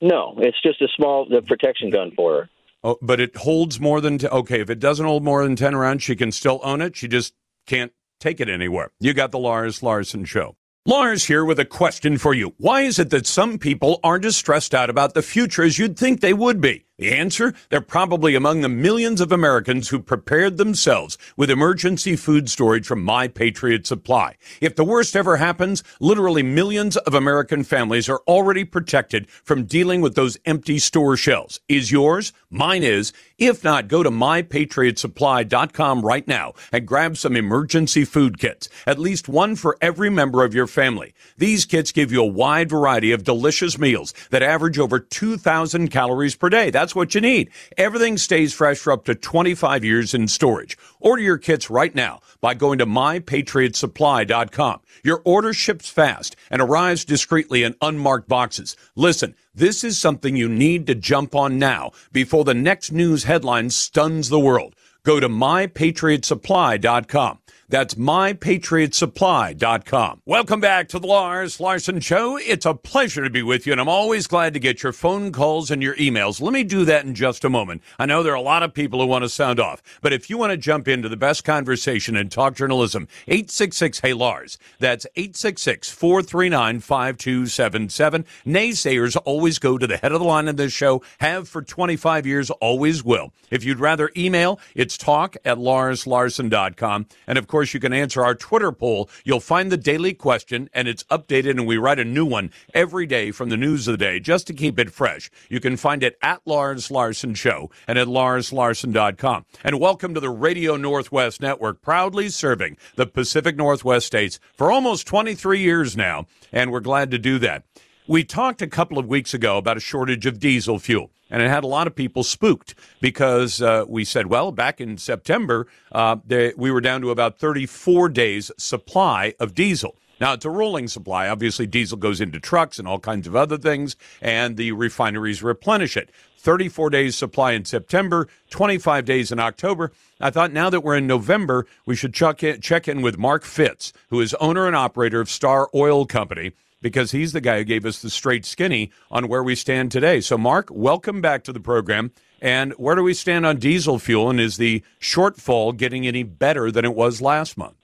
No, it's just a protection gun for her. Oh, but it holds more than, okay, if it doesn't hold more than 10 rounds, she can still own it. She just can't take it anywhere. You got the Lars Larson Show. Lars here with a question for you. Why is it that some people aren't as stressed out about the future as you'd think they would be? The answer? They're probably among the millions of Americans who prepared themselves with emergency food storage from My Patriot Supply. If the worst ever happens, literally millions of American families are already protected from dealing with those empty store shelves. Is yours? Mine is. If not, go to MyPatriotSupply.com right now and grab some emergency food kits, at least one for every member of your family. These kits give you a wide variety of delicious meals that average over 2,000 calories per day. That's what you need. Everything stays fresh for up to 25 years in storage. Order your kits right now by going to MyPatriotSupply.com. Your order ships fast and arrives discreetly in unmarked boxes. Listen, this is something you need to jump on now before the next news headline stuns the world. Go to MyPatriotSupply.com. That's MyPatriotSupply.com. Welcome back to the Lars Larson Show. It's a pleasure to be with you, and I'm always glad to get your phone calls and your emails. Let me do that in just a moment. I know there are a lot of people who want to sound off, but if you want to jump into the best conversation in talk journalism, 866-HEY-LARS. That's 866-439-5277. Naysayers always go to the head of the line in this show, have for 25 years, always will. If you'd rather email, it's talk@LarsLarson.com. And of course, you can answer our Twitter poll. You'll find the daily question, and it's updated, and we write a new one every day from the news of the day just to keep it fresh. You can find it at Lars Larson Show and at LarsLarson.com. And welcome to the Radio Northwest Network, proudly serving the Pacific Northwest states for almost 23 years now, and we're glad to do that. We talked a couple of weeks ago about a shortage of diesel fuel. And it had a lot of people spooked because we said, well, back in September, we were down to about 34 days supply of diesel. Now, it's a rolling supply. Obviously, diesel goes into trucks and all kinds of other things, and the refineries replenish it. 34 days supply in September, 25 days in October. I thought now that we're in November, we should check in with Mark Fitz, who is owner and operator of Star Oil Company, because he's the guy who gave us the straight skinny on where we stand today. So, Mark, welcome back to the program. And where do we stand on diesel fuel, and is the shortfall getting any better than it was last month?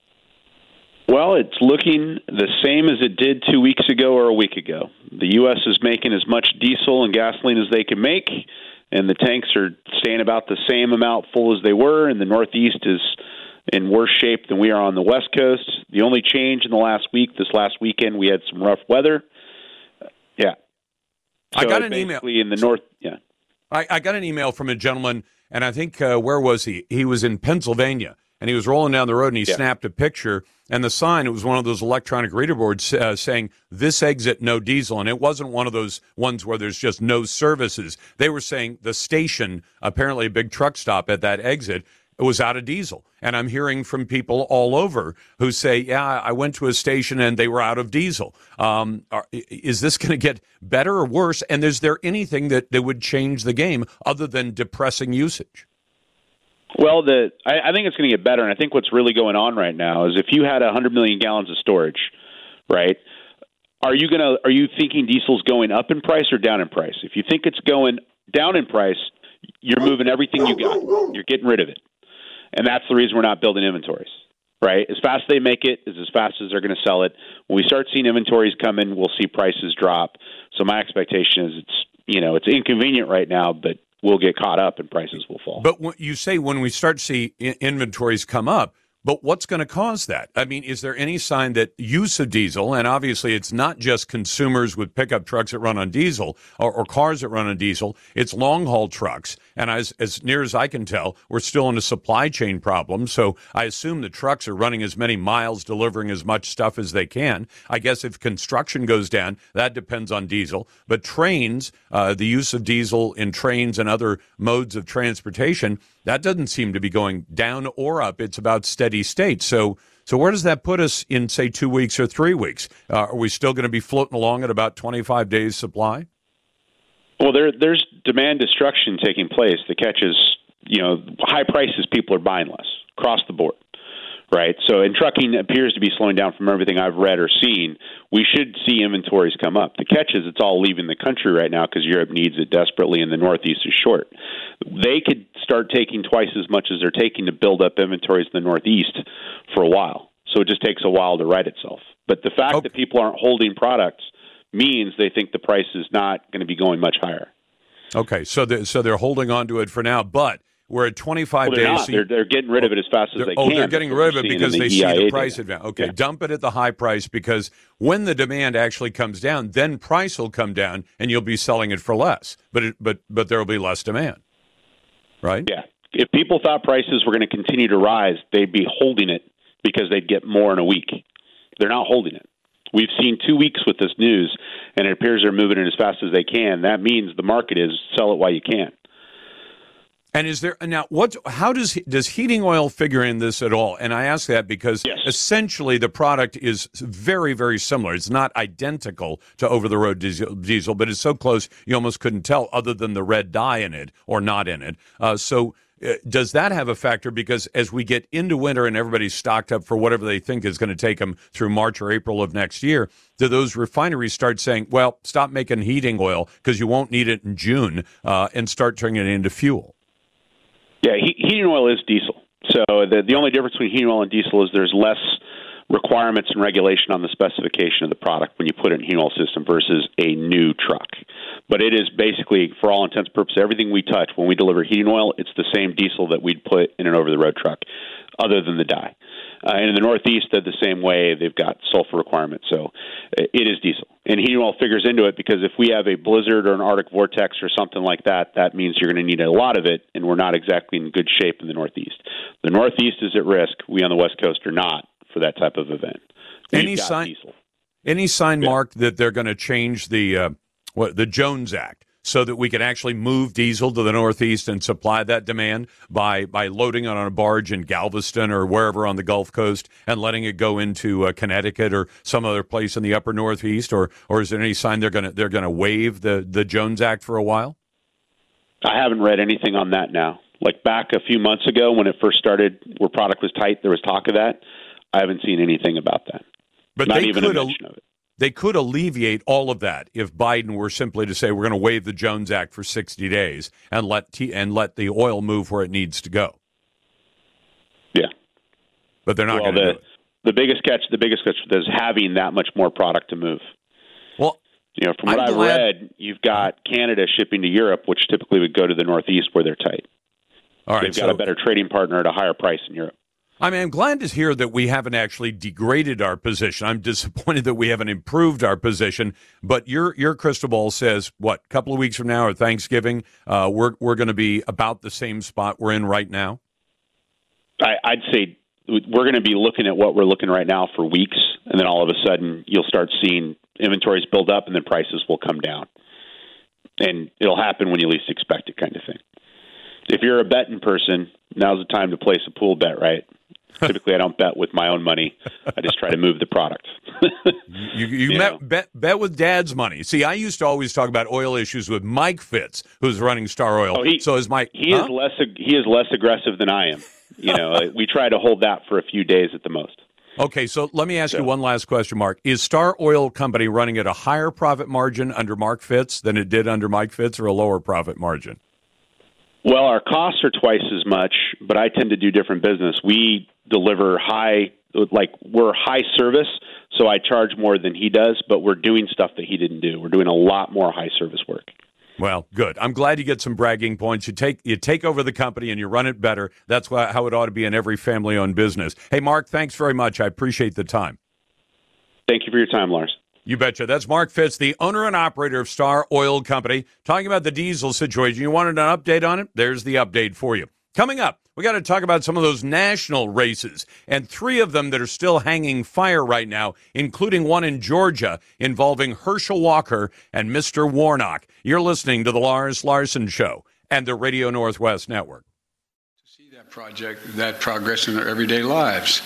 Well, it's looking the same as it did 2 weeks ago or a week ago. The U.S. is making as much diesel and gasoline as they can make, and the tanks are staying about the same amount full as they were, and the Northeast is in worse shape than we are on the West Coast. The only change in the last week, this last weekend, we had some rough weather. Yeah. So I got an email. In the north, yeah. I got an email from a gentleman, and I think, where was he? He was in Pennsylvania, and he was rolling down the road, and he snapped a picture, and the sign, it was one of those electronic reader boards saying, "This exit, no diesel." And it wasn't one of those ones where there's just no services. They were saying the station, apparently a big truck stop at that exit, it was out of diesel. And I'm hearing from people all over who say, yeah, I went to a station and they were out of diesel. Is this going to get better or worse? And is there anything that would change the game other than depressing usage? Well, I think it's going to get better. And I think what's really going on right now is if you had 100 million gallons of storage, right, are you thinking diesel's going up in price or down in price? If you think it's going down in price, you're moving everything you got. You're getting rid of it. And that's the reason we're not building inventories, right? As fast as they make it is as fast as they're going to sell it. When we start seeing inventories come in, we'll see prices drop. So my expectation is it's inconvenient right now, but we'll get caught up and prices will fall. But what you say when we start to see inventories come up, but what's going to cause that? I mean, is there any sign that use of diesel, and obviously it's not just consumers with pickup trucks that run on diesel or cars that run on diesel, it's long-haul trucks. And as near as I can tell, we're still in a supply chain problem. So I assume the trucks are running as many miles, delivering as much stuff as they can. I guess if construction goes down, that depends on diesel. But trains, the use of diesel in trains and other modes of transportation, that doesn't seem to be going down or up. It's about steady state. So where does that put us in, say, 2 weeks or 3 weeks? Are we still going to be floating along at about 25 days supply? Well, there's demand destruction taking place. The catch is, high prices, people are buying less across the board, right? So, and trucking appears to be slowing down from everything I've read or seen. We should see inventories come up. The catch is it's all leaving the country right now because Europe needs it desperately and the Northeast is short. they could start taking twice as much as they're taking to build up inventories in the Northeast for a while. So it just takes a while to right itself. But the fact that people aren't holding products means they think the price is not going to be going much higher. Okay, so they're holding on to it for now, but we're at 25 days. They're getting rid of it as fast as they can. Oh, they're getting rid of it because they see the price advance. Okay, yeah. Dump it at the high price, because when the demand actually comes down, then price will come down and you'll be selling it for less. But there will be less demand, right? Yeah. If people thought prices were going to continue to rise, they'd be holding it because they'd get more in a week. They're not holding it. We've seen 2 weeks with this news, and it appears they're moving it as fast as they can. That means the market is sell it while you can. And is there now what? How does heating oil figure in this at all? And I ask that because essentially the product is very, very similar. It's not identical to over-the-road diesel, but it's so close you almost couldn't tell other than the red dye in it or not in it. Does that have a factor? Because as we get into winter and everybody's stocked up for whatever they think is going to take them through March or April of next year, do those refineries start saying, well, stop making heating oil because you won't need it in June, and start turning it into fuel? Yeah, heating oil is diesel. So the only difference between heating oil and diesel is there's less requirements and regulation on the specification of the product when you put it in a heating oil system versus a new truck. But it is basically, for all intents and purposes, everything we touch when we deliver heating oil, it's the same diesel that we'd put in an over-the-road truck, other than the dye. And in the Northeast, they're the same way. They've got sulfur requirements. So it is diesel. And heating oil figures into it because if we have a blizzard or an Arctic vortex or something like that, that means you're going to need a lot of it, and we're not exactly in good shape in the Northeast. The Northeast is at risk. We on the West Coast are not for that type of event. Any sign, Mark, that they're going to change the Jones Act so that we can actually move diesel to the Northeast and supply that demand by loading it on a barge in Galveston or wherever on the Gulf Coast and letting it go into Connecticut or some other place in the upper Northeast? Or is there any sign they're going to waive the Jones Act for a while? I haven't read anything on that now. Like back a few months ago when it first started, where product was tight, there was talk of that. I haven't seen anything about that. But not even a mention of it. They could alleviate all of that if Biden were simply to say, we're going to waive the Jones Act for 60 days and let the oil move where it needs to go. Yeah. But they're not going to do it. The biggest catch is having that much more product to move. Well, from what I've read, you've got Canada shipping to Europe, which typically would go to the Northeast where they're tight. All right, They've got a better trading partner at a higher price in Europe. I mean, I'm glad to hear that we haven't actually degraded our position. I'm disappointed that we haven't improved our position. But your crystal ball says, what, a couple of weeks from now or Thanksgiving, we're going to be about the same spot we're in right now? I'd say we're going to be looking at what we're looking right now for weeks, and then all of a sudden you'll start seeing inventories build up and then prices will come down. And it'll happen when you least expect it, kind of thing. If you're a betting person, now's the time to place a pool bet, right? Typically, I don't bet with my own money. I just try to move the product. Bet with Dad's money. See, I used to always talk about oil issues with Mike Fitz, who's running Star Oil. He is less aggressive than I am. We try to hold that for a few days at the most. Okay, so let me ask you one last question, Mark. Is Star Oil Company running at a higher profit margin under Mark Fitz than it did under Mike Fitz, or a lower profit margin? Well, our costs are twice as much, but I tend to do different business. We deliver we're high service, so I charge more than he does, but we're doing stuff that he didn't do. We're doing a lot more high service work. Well, good. I'm glad you get some bragging points. You take over the company and you run it better. That's how it ought to be in every family-owned business. Hey, Mark, thanks very much. I appreciate the time. Thank you for your time, Lars. You betcha. That's Mark Fitz, the owner and operator of Star Oil Company, talking about the diesel situation. You wanted an update on it? There's the update for you. Coming up, we got to talk about some of those national races, and three of them that are still hanging fire right now, including one in Georgia involving Herschel Walker and Mr. Warnock. You're listening to The Lars Larson Show and the Radio Northwest Network. To see that progress in our everyday lives.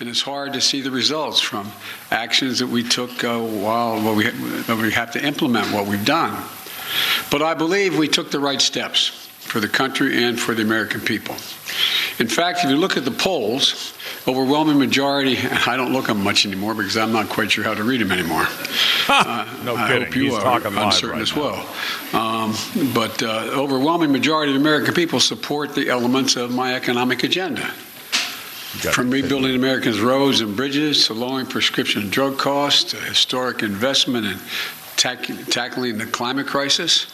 And it's hard to see the results from actions that we took we have to implement what we've done. But I believe we took the right steps for the country and for the American people. In fact, if you look at the polls, overwhelming majority, I don't look at them much anymore because I'm not quite sure how to read them anymore. No I kidding. Hope you He's are. Talking I'm certain right as now. Well. But overwhelming majority of American people support the elements of my economic agenda. From rebuilding Americans' roads and bridges to lowering prescription drug costs, to historic investment in tackling the climate crisis,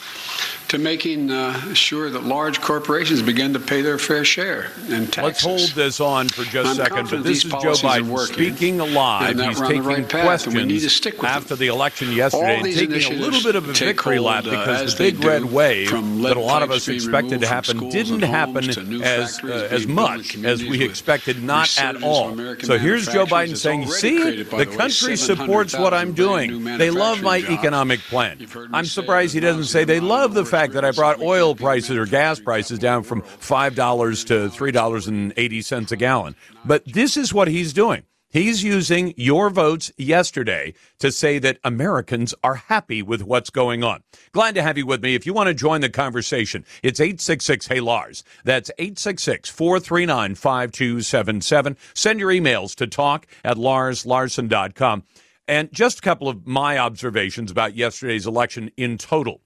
to making sure that large corporations begin to pay their fair share in taxes. Let's hold this on for just a second, but this is Joe Biden speaking alive. He's taking questions after the election yesterday and taking a little bit of a victory lap because the big red wave that a lot of us expected to happen didn't happen as much as we expected, not at all. So here's Joe Biden saying, see, the country supports what I'm doing. They love my economic plan. I'm surprised he doesn't say they love the fact that I brought oil prices or gas prices down from $5 to $3.80 a gallon. But this is what he's doing. He's using your votes yesterday to say that Americans are happy with what's going on. Glad to have you with me. If you want to join the conversation, it's 866-HEY-LARS. That's 866-439-5277. Send your emails to talk@LarsLarson.com. And just a couple of my observations about yesterday's election in total.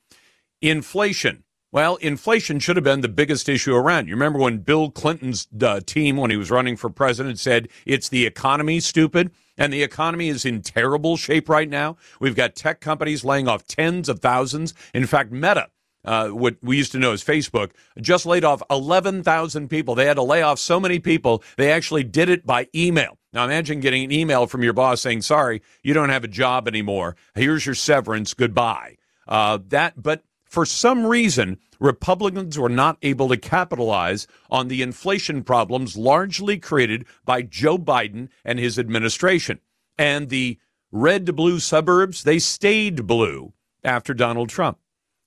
Inflation. Well, inflation should have been the biggest issue around. You remember when Bill Clinton's team, when he was running for president, said, it's the economy, stupid. And the economy is in terrible shape right now. We've got tech companies laying off tens of thousands. In fact, Meta, what we used to know as Facebook, just laid off 11,000 people. They had to lay off so many people, they actually did it by email. Now, imagine getting an email from your boss saying, sorry, you don't have a job anymore. Here's your severance. Goodbye. But for some reason, Republicans were not able to capitalize on the inflation problems largely created by Joe Biden and his administration. And the red to blue suburbs, they stayed blue after Donald Trump,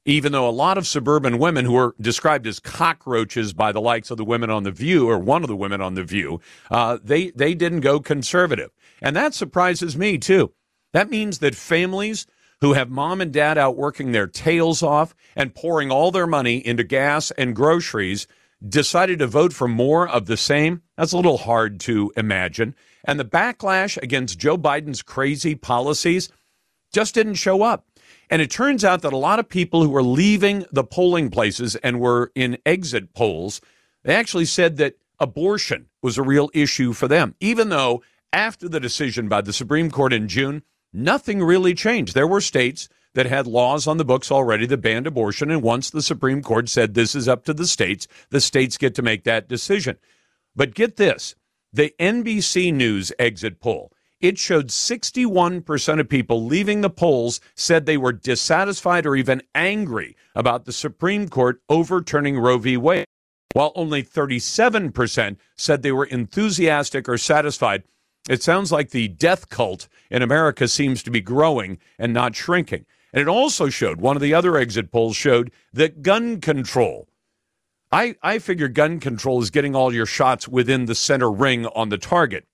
even though a lot of suburban women who were described as cockroaches by the likes of the women on The View, or one of the women on The View, they didn't go conservative. And that surprises me, too. That means that families who have mom and dad out working their tails off and pouring all their money into gas and groceries, decided to vote for more of the same? That's a little hard to imagine. And the backlash against Joe Biden's crazy policies just didn't show up. And it turns out that a lot of people who were leaving the polling places and were in exit polls, they actually said that abortion was a real issue for them, even though after the decision by the Supreme Court in June, nothing really changed. There were states that had laws on the books already that banned abortion, and once the Supreme Court said this is up to the states get to make that decision. But get this, the NBC News exit poll, it showed 61% of people leaving the polls said they were dissatisfied or even angry about the Supreme Court overturning Roe v. Wade, while only 37% said they were enthusiastic or satisfied. It sounds like the death cult in America seems to be growing and not shrinking. And it also showed, one of the other exit polls showed, that gun control. I figure gun control is getting all your shots within the center ring on the target.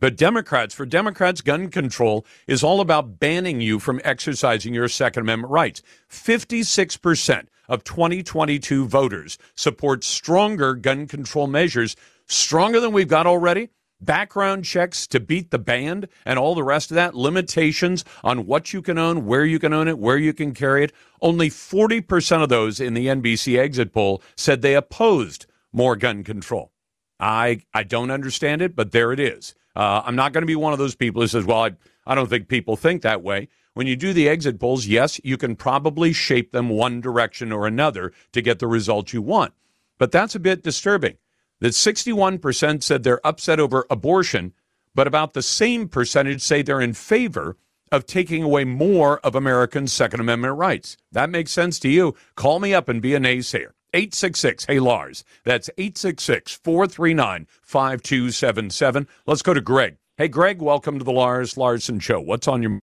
But for Democrats, gun control is all about banning you from exercising your Second Amendment rights. 56% of 2022 voters support stronger gun control measures, stronger than we've got already. Background checks to beat the band and all the rest of that, limitations on what you can own, where you can own it, where you can carry it. Only 40% of those in the NBC exit poll said they opposed more gun control. I don't understand it, but there it is. I'm not going to be one of those people who says, well, I don't think people think that way. When you do the exit polls, yes, you can probably shape them one direction or another to get the result you want. But that's a bit disturbing that 61% said they're upset over abortion, but about the same percentage say they're in favor of taking away more of Americans' Second Amendment rights. That makes sense to you? Call me up and be a naysayer. 866-HEY-LARS. That's 866-439-5277. Let's go to Greg. Hey, Greg, welcome to the Lars Larson Show. What's on your mind?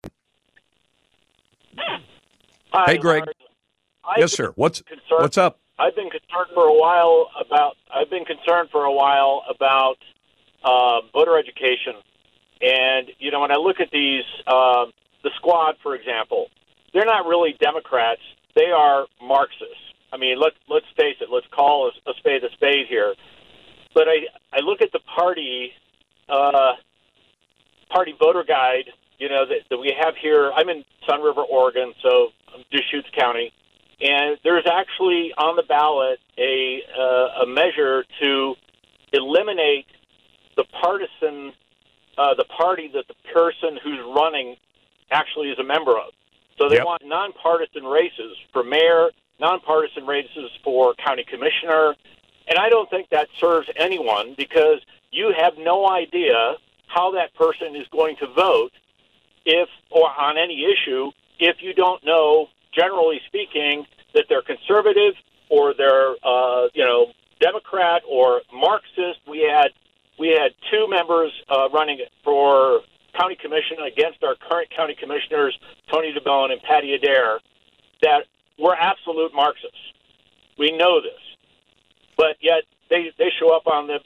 Hey, Greg. Yes, sir. What's up? I've been concerned for a while about voter education. And, you know, when I look at these, the Squad, for example, they're not really Democrats. They are Marxists. I mean, let's face it. Let's call a spade here. But I look at the party on the ballot a measure to eliminate the partisan, the party that the person who's running actually is a member of. So they want nonpartisan races for mayor, nonpartisan races for county commissioner, and I don't think that serves anyone because you have no idea how that person is going to vote if, or on any issue, if you don't know, generally speaking, that they're conservative or they're, Democrat or Marxist. We had two members running for county commission against our current county commissioners, Tony DeBellin and Patty Adair, that were absolute Marxists. We know this, but yet they show up on the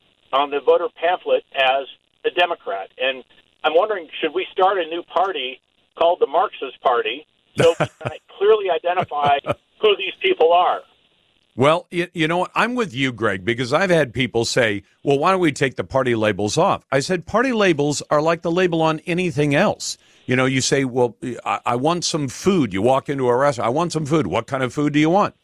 voter pamphlet as a Democrat. And I'm wondering, should we start a new party called the Marxist Party so we can clearly identify who these people are? Well, you know what? I'm with you, Greg, because I've had people say, well, why don't we take the party labels off? I said, party labels are like the label on anything else. You know, you say, well, I want some food. You walk into a restaurant. I want some food. What kind of food do you want?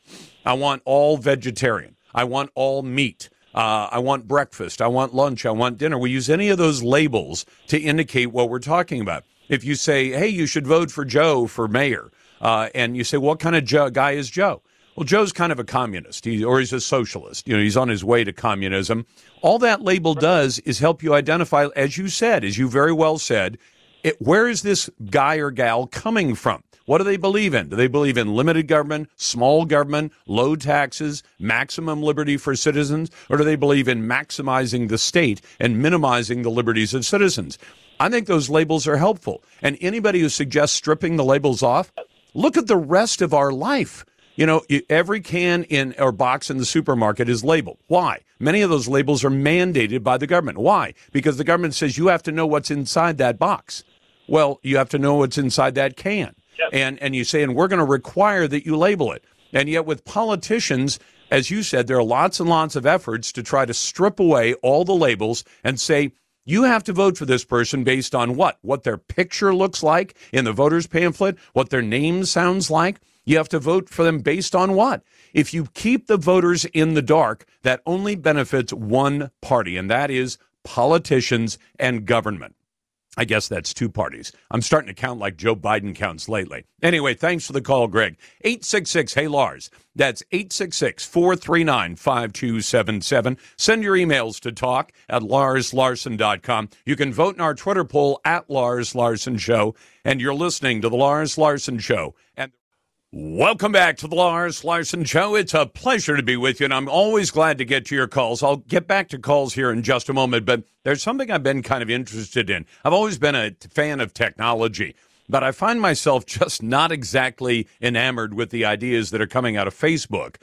I want all vegetarian. I want all meat. I want breakfast. I want lunch. I want dinner. We use any of those labels to indicate what we're talking about. If you say, hey, you should vote for Joe for mayor, and you say, what kind of guy is Joe? Well, Joe's kind of a communist, or he's a socialist. You know, he's on his way to communism. All that label does is help you identify, as you said, as you very well said, where is this guy or gal coming from? What do they believe in? Do they believe in limited government, small government, low taxes, maximum liberty for citizens? Or do they believe in maximizing the state and minimizing the liberties of citizens? I think those labels are helpful. And anybody who suggests stripping the labels off, look at the rest of our life. You know, every can in or box in the supermarket is labeled. Why? Many of those labels are mandated by the government. Why? Because the government says you have to know what's inside that box. Well, you have to know what's inside that can. Yep. And you say, and we're going to require that you label it. And yet with politicians, as you said, there are lots and lots of efforts to try to strip away all the labels and say, you have to vote for this person based on what? What their picture looks like in the voter's pamphlet, what their name sounds like. You have to vote for them based on what? If you keep the voters in the dark, that only benefits one party, and that is politicians and government. I guess that's two parties. I'm starting to count like Joe Biden counts lately. Anyway, thanks for the call, Greg. 866-HEY-LARS. That's 866-439-5277. Send your emails to talk@LarsLarson.com. You can vote in our Twitter poll @LarsLarsonShow, and you're listening to The Lars Larson Show. And welcome back to the Lars Larson Show. It's a pleasure to be with you, and I'm always glad to get to your calls. I'll get back to calls here in just a moment, but there's something I've been kind of interested in. I've always been a fan of technology, but I find myself just not exactly enamored with the ideas that are coming out of Facebook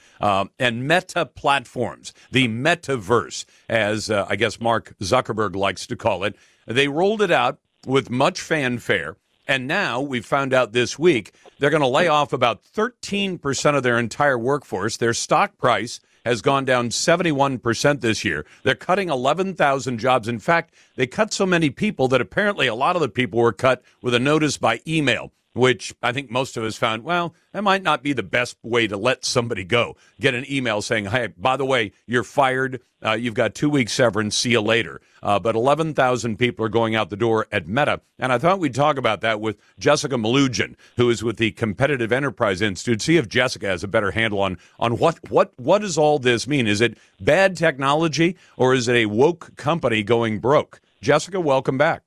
and meta platforms, the metaverse, as I guess Mark Zuckerberg likes to call it. They rolled it out with much fanfare. And now we've found out this week they're going to lay off about 13% of their entire workforce. Their stock price has gone down 71% this year. They're cutting 11,000 jobs. In fact, they cut so many people that apparently a lot of the people were cut with a notice by email, which I think most of us found, well, that might not be the best way to let somebody go. Get an email saying, hey, by the way, you're fired. You've got 2 weeks severance. See you later. But 11,000 people are going out the door at Meta. And I thought we'd talk about that with Jessica Malugin, who is with the Competitive Enterprise Institute. See if Jessica has a better handle on what does all this mean? Is it bad technology or is it a woke company going broke? Jessica, welcome back.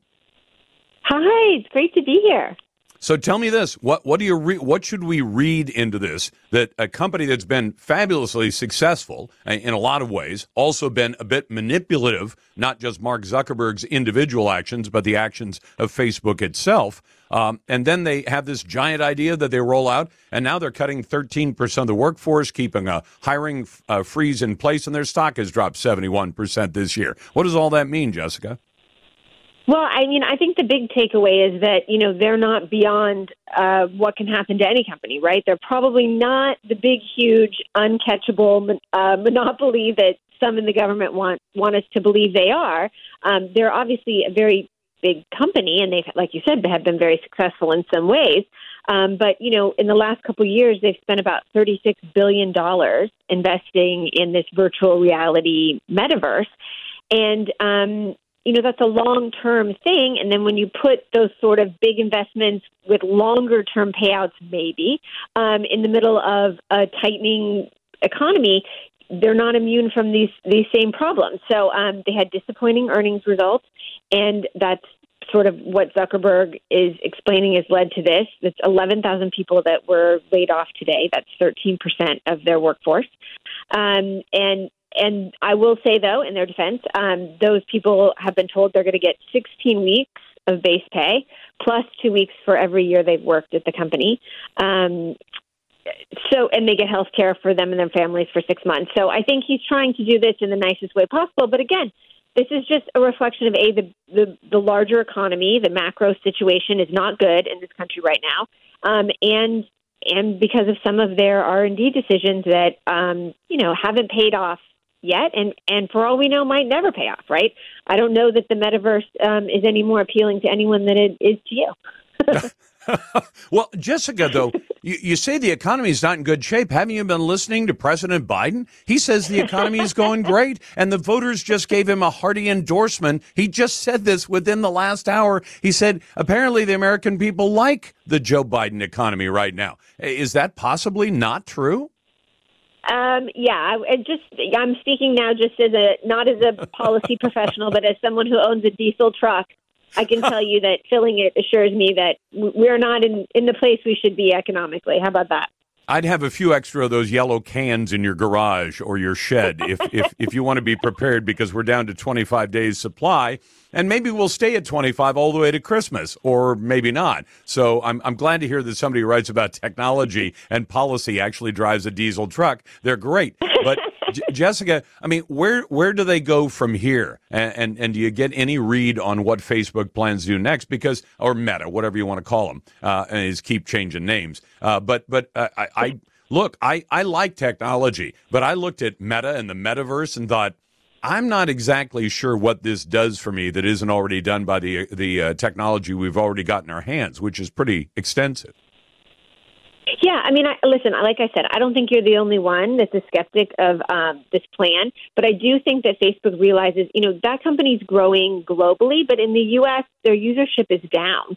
Hi, it's great to be here. So tell me this, what should we read into this, that a company that's been fabulously successful in a lot of ways, also been a bit manipulative, not just Mark Zuckerberg's individual actions, but the actions of Facebook itself, and then they have this giant idea that they roll out, and now they're cutting 13% of the workforce, keeping a hiring freeze in place, and their stock has dropped 71% this year. What does all that mean, Jessica? Well, I mean, I think the big takeaway is that, you know, they're not beyond what can happen to any company, right? They're probably not the big, huge, uncatchable monopoly that some in the government want us to believe they are. They're obviously a very big company, and they've, like you said, have been very successful in some ways. But, you know, in the last couple of years, they've spent about $36 billion investing in this virtual reality metaverse. And, you know, that's a long-term thing. And then when you put those sort of big investments with longer-term payouts, maybe, in the middle of a tightening economy, they're not immune from these same problems. So they had disappointing earnings results, and that's sort of what Zuckerberg is explaining has led to this. It's 11,000 people that were laid off today. That's 13% of their workforce. And I will say, though, in their defense, those people have been told they're going to get 16 weeks of base pay plus 2 weeks for every year they've worked at the company. And they get health care for them and their families for 6 months. So I think he's trying to do this in the nicest way possible. But again, this is just a reflection of, A, the larger economy. The macro situation is not good in this country right now. And because of some of their R&D decisions that, you know, haven't paid off yet. And for all we know, might never pay off, right? I don't know that the metaverse is any more appealing to anyone than it is to you. Well, Jessica, though, you say the economy is not in good shape. Haven't you been listening to President Biden? He says the economy is going great, and the voters just gave him a hearty endorsement. He just said this within the last hour. He said, apparently the American people like the Joe Biden economy right now. Is that possibly not true? Yeah, I'm speaking now just as not as a policy professional, but as someone who owns a diesel truck. I can tell you that filling it assures me that we're not in the place we should be economically. How about that? I'd have a few extra of those yellow cans in your garage or your shed if you want to be prepared, because we're down to 25 days supply, and maybe we'll stay at 25 all the way to Christmas, or maybe not. So I'm glad to hear that somebody who writes about technology and policy actually drives a diesel truck. They're great. But Jessica, I mean, where do they go from here? And do you get any read on what Facebook plans to do next? Because, or Meta, whatever you want to call them, is keep changing names. I like technology, but I looked at Meta and the metaverse and thought, I'm not exactly sure what this does for me that isn't already done by the technology we've already got in our hands, which is pretty extensive. Yeah, I mean, listen, like I said, I don't think you're the only one that's a skeptic of this plan, but I do think that Facebook realizes, you know, that company's growing globally, but in the U.S., their usership is down.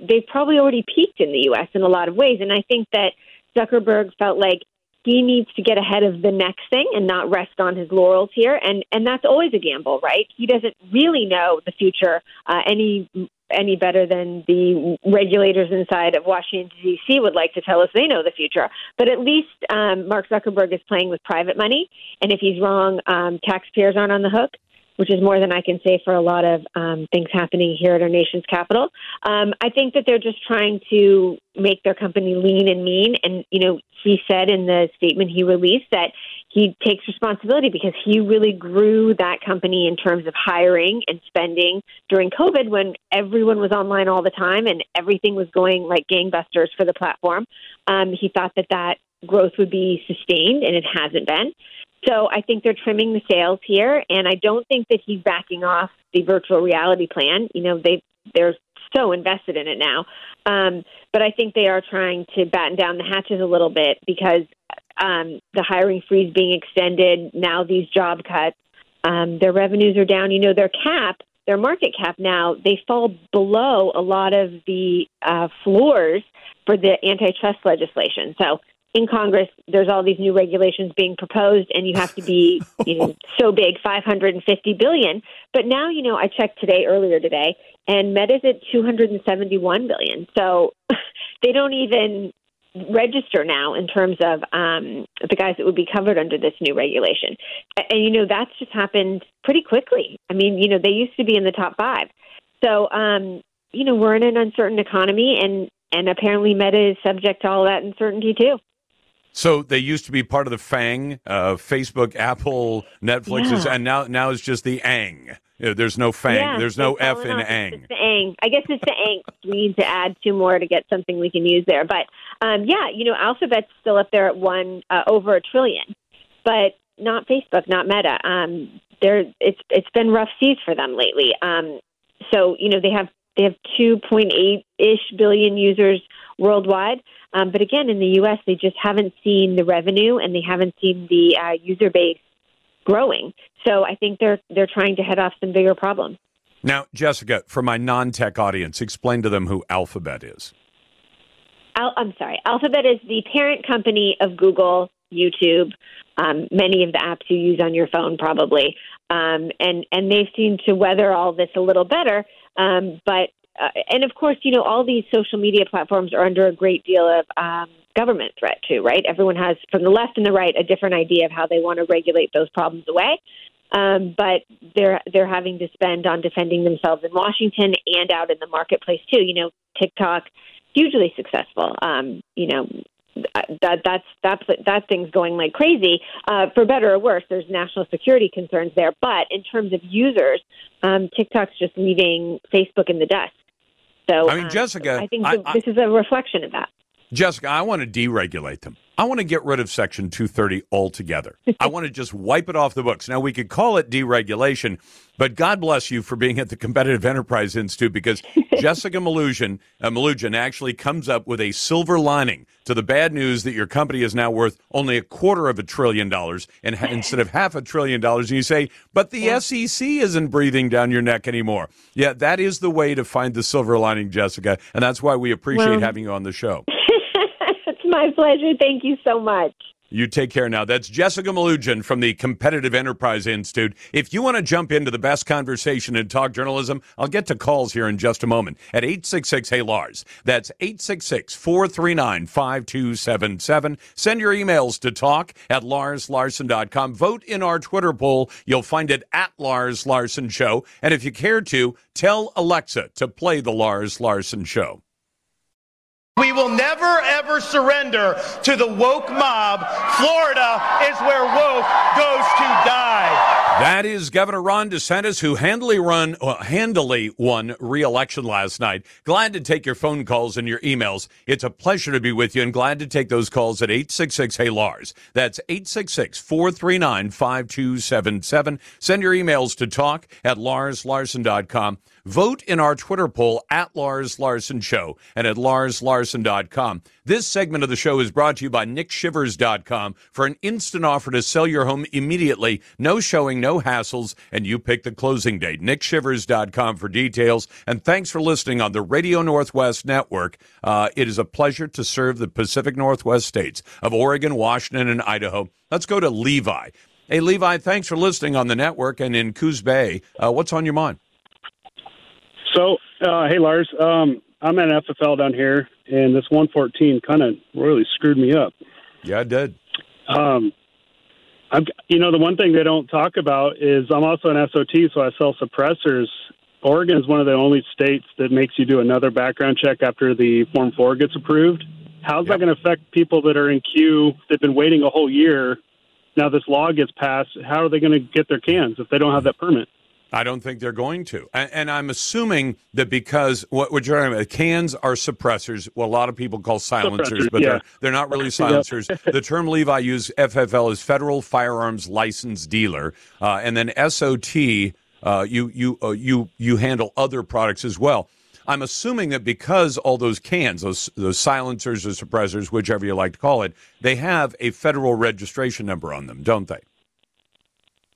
They've probably already peaked in the U.S. in a lot of ways, and I think that Zuckerberg felt like he needs to get ahead of the next thing and not rest on his laurels here, and that's always a gamble, right? He doesn't really know the future any better than the regulators inside of Washington, D.C. would like to tell us they know the future. But at least Mark Zuckerberg is playing with private money. And if he's wrong, taxpayers aren't on the hook, which is more than I can say for a lot of things happening here at our nation's capital. I think that they're just trying to make their company lean and mean. And, you know, he said in the statement he released that he takes responsibility because he really grew that company in terms of hiring and spending during COVID, when everyone was online all the time and everything was going like gangbusters for the platform. He thought that growth would be sustained, and it hasn't been. So I think they're trimming the sails here, and I don't think that he's backing off the virtual reality plan. You know, they're so invested in it now. But I think they are trying to batten down the hatches a little bit, because the hiring freeze being extended, now these job cuts, their revenues are down. You know, their market cap now, they fall below a lot of the floors for the antitrust legislation. So in Congress, there's all these new regulations being proposed, and you have to be, you know, so big, $550 billion. But now, you know, I checked earlier today, and Meta's at $271 billion. So they don't even register now in terms of the guys that would be covered under this new regulation. And, you know, that's just happened pretty quickly. I mean, you know, they used to be in the top five. So, you know, we're in an uncertain economy, and apparently Meta is subject to all that uncertainty, too. So they used to be part of the FANG, Facebook, Apple, Netflix, yeah. And now it's just the ANG. There's no FANG. Yeah, there's no F in ANG. It's the ANG. I guess it's the ANG. We need to add two more to get something we can use there. But, yeah, you know, Alphabet's still up there at over $1 trillion, but not Facebook, not Meta. It's been rough seas for them lately. So, you know, they have 2.8-ish billion users worldwide. But again, in the U.S., they just haven't seen the revenue and they haven't seen the user base growing. So I think they're trying to head off some bigger problems. Now, Jessica, for my non-tech audience, explain to them who Alphabet is. Alphabet is the parent company of Google, YouTube, many of the apps you use on your phone probably. And they've seemed to weather all this a little better. And of course, you know, all these social media platforms are under a great deal of government threat too, right? Everyone has, from the left and the right, a different idea of how they want to regulate those problems away. But they're having to spend on defending themselves in Washington and out in the marketplace too. You know, TikTok, hugely successful. You know, that thing's going like crazy. For better or worse, there's national security concerns there. But in terms of users, TikTok's just leaving Facebook in the dust. So I mean, Jessica, I think this is a reflection of that. Jessica, I want to deregulate them. I want to get rid of Section 230 altogether. I want to just wipe it off the books. Now, we could call it deregulation, but God bless you for being at the Competitive Enterprise Institute, because Jessica Malugin actually comes up with a silver lining to the bad news that your company is now worth only $250 billion and instead of $500 billion. And you say, but the SEC isn't breathing down your neck anymore. Yeah, that is the way to find the silver lining, Jessica, and that's why we appreciate having you on the show. My pleasure. Thank you so much. You take care now. That's Jessica Malugin from the Competitive Enterprise Institute. If you want to jump into the best conversation in talk journalism, I'll get to calls here in just a moment at 866-HEY-LARS. That's 866-439-5277. Send your emails to talk@LarsLarson.com. Vote in our Twitter poll. You'll find it at Lars Larson Show. And if you care to, tell Alexa to play the Lars Larson Show. We will never, ever surrender to the woke mob. Florida is where woke goes to die. That is Governor Ron DeSantis, who handily won re-election last night. Glad to take your phone calls and your emails. It's a pleasure to be with you, and glad to take those calls at 866-HEY-LARS. That's 866-439-5277. Send your emails to talk@LarsLarson.com. Vote in our Twitter poll at Lars Larson Show and at LarsLarson.com. This segment of the show is brought to you by NickShivers.com for an instant offer to sell your home immediately. No showing, no hassles, and you pick the closing date. NickShivers.com for details. And thanks for listening on the Radio Northwest Network. It is a pleasure to serve the Pacific Northwest states of Oregon, Washington, and Idaho. Let's go to Levi. Hey, Levi, thanks for listening on the network and in Coos Bay. What's on your mind? So, hey, Lars, I'm at FFL down here, and this 114 kind of really screwed me up. Yeah, it did. You know, the one thing they don't talk about is I'm also an SOT, so I sell suppressors. Oregon is one of the only states that makes you do another background check after the Form 4 gets approved. How's that going to affect people that are in queue that have been waiting a whole year? Now this law gets passed. How are they going to get their cans if they don't have that permit? I don't think they're going to. And I'm assuming that because what we're talking about, cans are suppressors. Well, a lot of people call silencers, but they're not really silencers. The term Levi used, FFL, is Federal Firearms License Dealer. And then SOT, you handle other products as well. I'm assuming that because all those cans, those silencers or suppressors, whichever you like to call it, they have a federal registration number on them, don't they?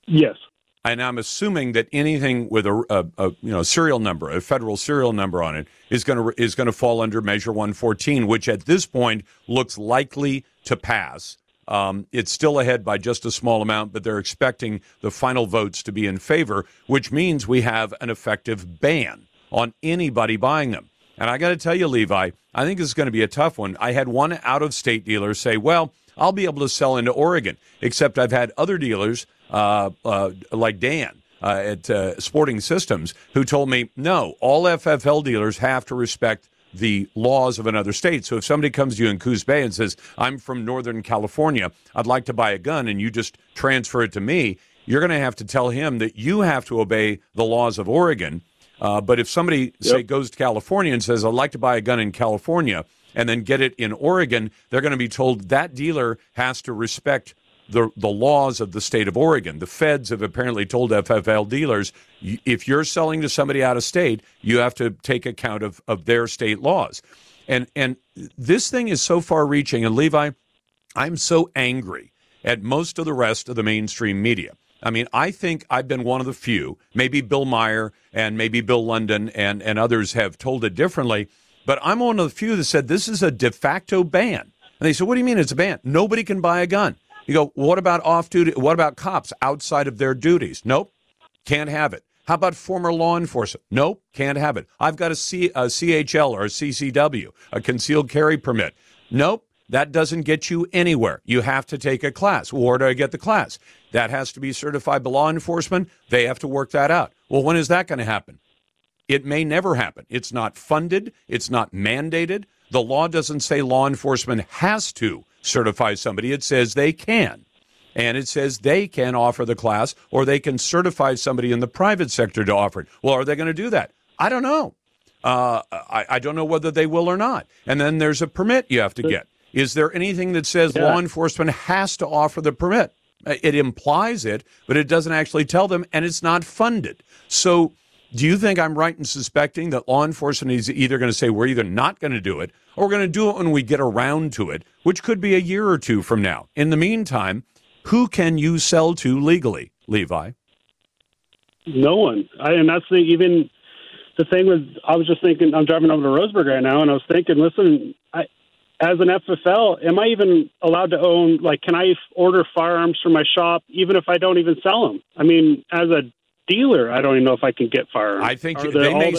Yes. And I'm assuming that anything with a serial number, a federal serial number on it, is going to fall under Measure 114, which at this point looks likely to pass. It's still ahead by just a small amount, but they're expecting the final votes to be in favor, which means we have an effective ban on anybody buying them. And I got to tell you, Levi, I think this is going to be a tough one. I had one out-of-state dealer say, well, I'll be able to sell into Oregon, except I've had other dealers like Dan at Sporting Systems, who told me, no, all FFL dealers have to respect the laws of another state. So if somebody comes to you in Coos Bay and says, I'm from Northern California, I'd like to buy a gun, and you just transfer it to me, you're going to have to tell him that you have to obey the laws of Oregon. But if somebody, say, goes to California and says, I'd like to buy a gun in California, and then get it in Oregon, they're going to be told that dealer has to respect the laws of the state of Oregon. The feds have apparently told FFL dealers, if you're selling to somebody out of state, you have to take account of their state laws. And this thing is so far-reaching. And, Levi, I'm so angry at most of the rest of the mainstream media. I mean, I think I've been one of the few, maybe Bill Meyer and maybe Bill London and others have told it differently, but I'm one of the few that said this is a de facto ban. And they said, what do you mean it's a ban? Nobody can buy a gun. You go, what about off-duty? What about cops outside of their duties? Nope, can't have it. How about former law enforcement? Nope, can't have it. I've got a CHL or a CCW, a concealed carry permit. Nope. That doesn't get you anywhere. You have to take a class. Well, where do I get the class? That has to be certified by law enforcement. They have to work that out. Well, when is that going to happen? It may never happen. It's not funded. It's not mandated. The law doesn't say law enforcement has to certify somebody. It says they can. And it says they can offer the class or they can certify somebody in the private sector to offer it. Well, are they going to do that? I don't know. I don't know whether they will or not. And then there's a permit you have to get. Is there anything that says law enforcement has to offer the permit? It implies it, but it doesn't actually tell them, and it's not funded. So do you think I'm right in suspecting that law enforcement is either going to say we're either not going to do it or we're going to do it when we get around to it, which could be a year or two from now? In the meantime, who can you sell to legally, Levi? No one. I am not seeing even the thing with I was just thinking I'm driving over to Roseburg right now, and I was thinking, listen, as an FFL, am I even allowed to own, like, can I order firearms from my shop even if I don't even sell them? I mean, as a dealer, I don't even know if I can get firearms. I think they may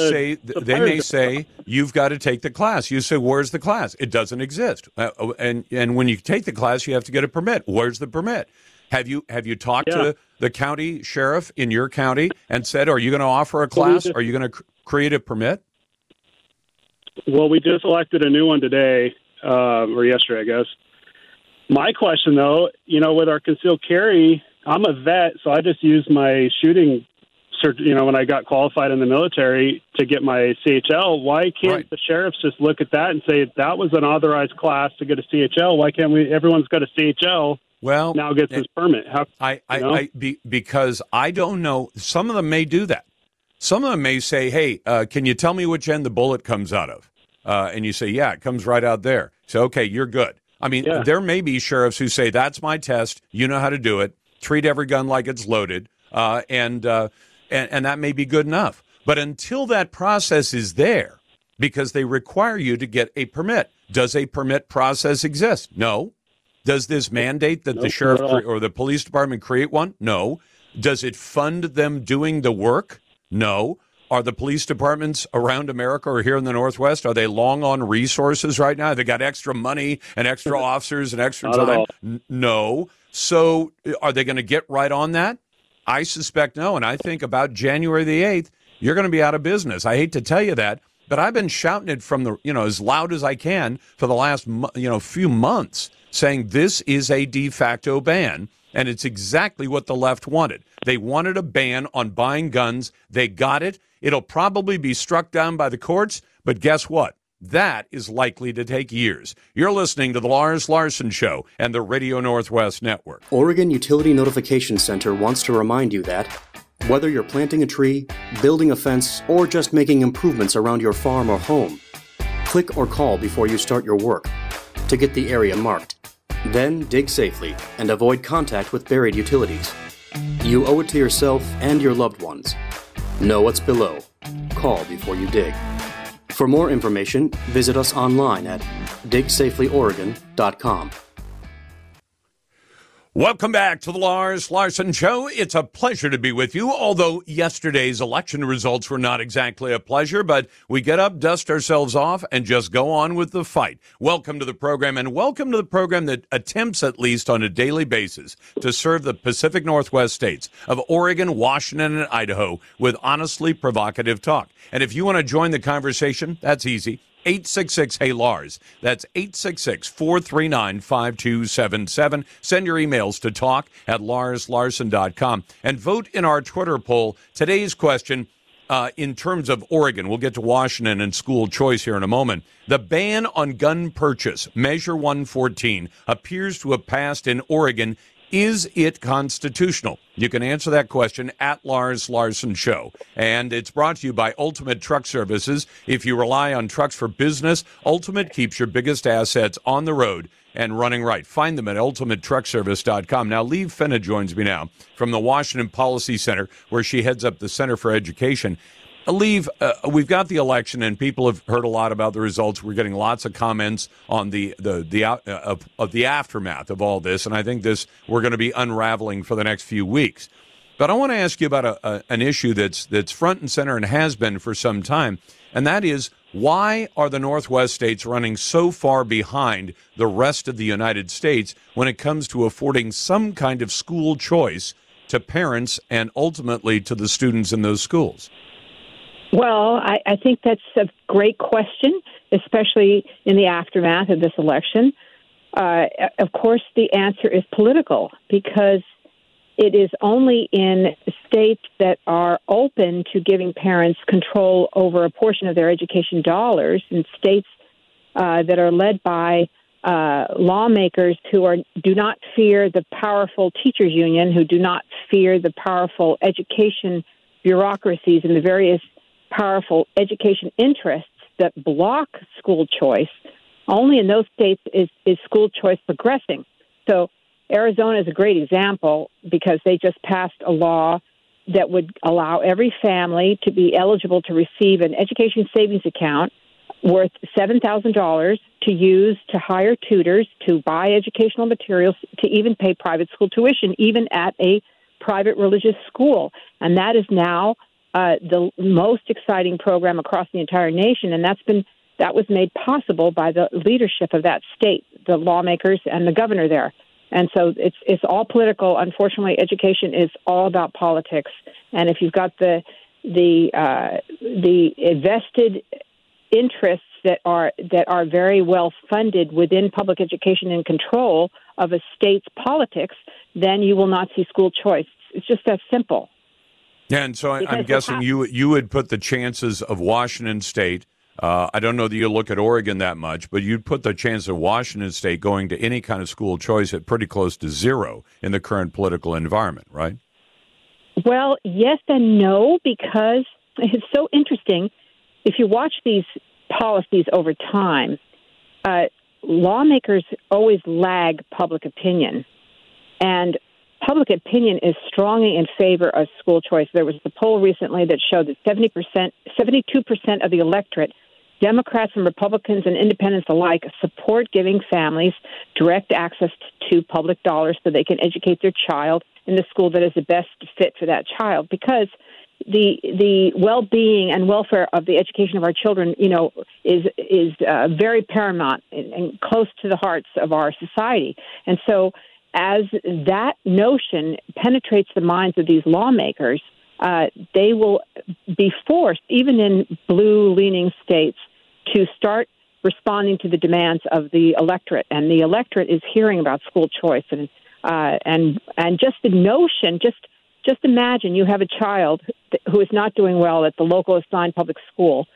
say you've got to take the class. You say, where's the class? It doesn't exist. And when you take the class, you have to get a permit. Where's the permit? Have you talked to the county sheriff in your county and said, are you going to offer a class? Are you going to create a permit? Well, we just elected a new one today. Or yesterday, I guess. My question, though, with our concealed carry, I'm a vet, so I just used my shooting, when I got qualified in the military to get my CHL. Why can't the sheriffs just look at that and say, if that was an authorized class to get a CHL, why can't everyone's got a CHL, well, now gets his permit? Because I don't know. Some of them may do that. Some of them may say, hey, can you tell me which end the bullet comes out of? And you say, yeah, it comes right out there. So, okay, you're good. I mean, there may be sheriffs who say, that's my test. You know how to do it. Treat every gun like it's loaded. And that may be good enough. But until that process is there, because they require you to get a permit, does a permit process exist? No. Does this mandate that the sheriff or the police department create one? No. Does it fund them doing the work? No. Are the police departments around America or here in the Northwest, are they long on resources right now? Have they got extra money and extra officers and extra time? No. So are they going to get right on that? I suspect no, and I think about January the 8th, you're going to be out of business. I hate to tell you that, but I've been shouting it from the as loud as I can for the last few months, saying this is a de facto ban. And it's exactly what the left wanted. They wanted a ban on buying guns. They got it. It'll probably be struck down by the courts. But guess what? That is likely to take years. You're listening to The Lars Larson Show and the Radio Northwest Network. Oregon Utility Notification Center wants to remind you that whether you're planting a tree, building a fence, or just making improvements around your farm or home, click or call before you start your work to get the area marked. Then dig safely and avoid contact with buried utilities. You owe it to yourself and your loved ones. Know what's below. Call before you dig. For more information, visit us online at digsafelyoregon.com. Welcome back to the Lars Larson Show. It's a pleasure to be with you, although yesterday's election results were not exactly a pleasure, but we get up, dust ourselves off, and just go on with the fight. Welcome to the program, and welcome to the program that attempts, at least on a daily basis, to serve the Pacific Northwest states of Oregon, Washington, and Idaho with honestly provocative talk. And if you want to join the conversation, that's easy. 866-HEY-LARS. That's 866-439-5277. Send your emails to talk@larslarson.com. And vote in our Twitter poll. Today's question, in terms of Oregon, we'll get to Washington and school choice here in a moment. The ban on gun purchase, Measure 114, appears to have passed in Oregon Is it constitutional? You can answer that question at Lars Larson Show. And it's brought to you by Ultimate Truck Services. If you rely on trucks for business, Ultimate keeps your biggest assets on the road and running right. Find them at ultimatetruckservice.com. Now, Lee Fenna joins me now from the Washington Policy Center, where she heads up the Center for Education. Leave, we've got the election, and people have heard a lot about the results. We're getting lots of comments on the aftermath of all this, and I think this we're going to be unraveling for the next few weeks. But I want to ask you about an issue that's front and center and has been for some time, and that is, why are the Northwest states running so far behind the rest of the United States when it comes to affording some kind of school choice to parents and ultimately to the students in those schools? Well, I think that's a great question, especially in the aftermath of this election. Of course, the answer is political, because it is only in states that are open to giving parents control over a portion of their education dollars, and states that are led by lawmakers who do not fear the powerful teachers union, who do not fear the powerful education bureaucracies and the various powerful education interests that block school choice. Only in those states is school choice progressing. So Arizona is a great example, because they just passed a law that would allow every family to be eligible to receive an education savings account worth $7,000 to use to hire tutors, to buy educational materials, to even pay private school tuition, even at a private religious school. And that is now the most exciting program across the entire nation, and that was made possible by the leadership of that state, the lawmakers and the governor there. And so it's all political. Unfortunately, education is all about politics, and if you've got the invested interests that are very well funded within public education and control of a state's politics, then you will not see school choice. It's just that simple. Yeah, and so I'm guessing you would put the chances of Washington State, I don't know that you look at Oregon that much, but you'd put the chance of Washington State going to any kind of school choice at pretty close to zero in the current political environment, right? Well, yes and no, because it's so interesting. If you watch these policies over time, lawmakers always lag public opinion, and public opinion is strongly in favor of school choice. There was a poll recently that showed that 72% of the electorate, Democrats and Republicans and independents alike, support giving families direct access to public dollars so they can educate their child in the school that is the best fit for that child, because the well-being and welfare of the education of our children, is very paramount and close to the hearts of our society. And so, as that notion penetrates the minds of these lawmakers, they will be forced, even in blue-leaning states, to start responding to the demands of the electorate. And the electorate is hearing about school choice, and just the notion. Just imagine you have a child who is not doing well at the local assigned public school,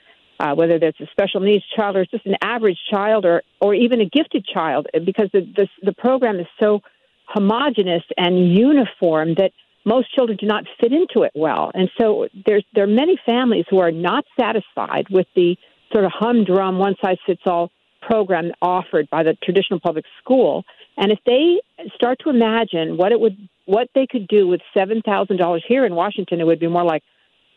whether that's a special needs child or just an average child, or even a gifted child, because the program is so homogenous and uniform that most children do not fit into it well. And so there are many families who are not satisfied with the sort of humdrum, one-size-fits-all program offered by the traditional public school. And if they start to imagine what they could do with $7,000 here in Washington, it would be more like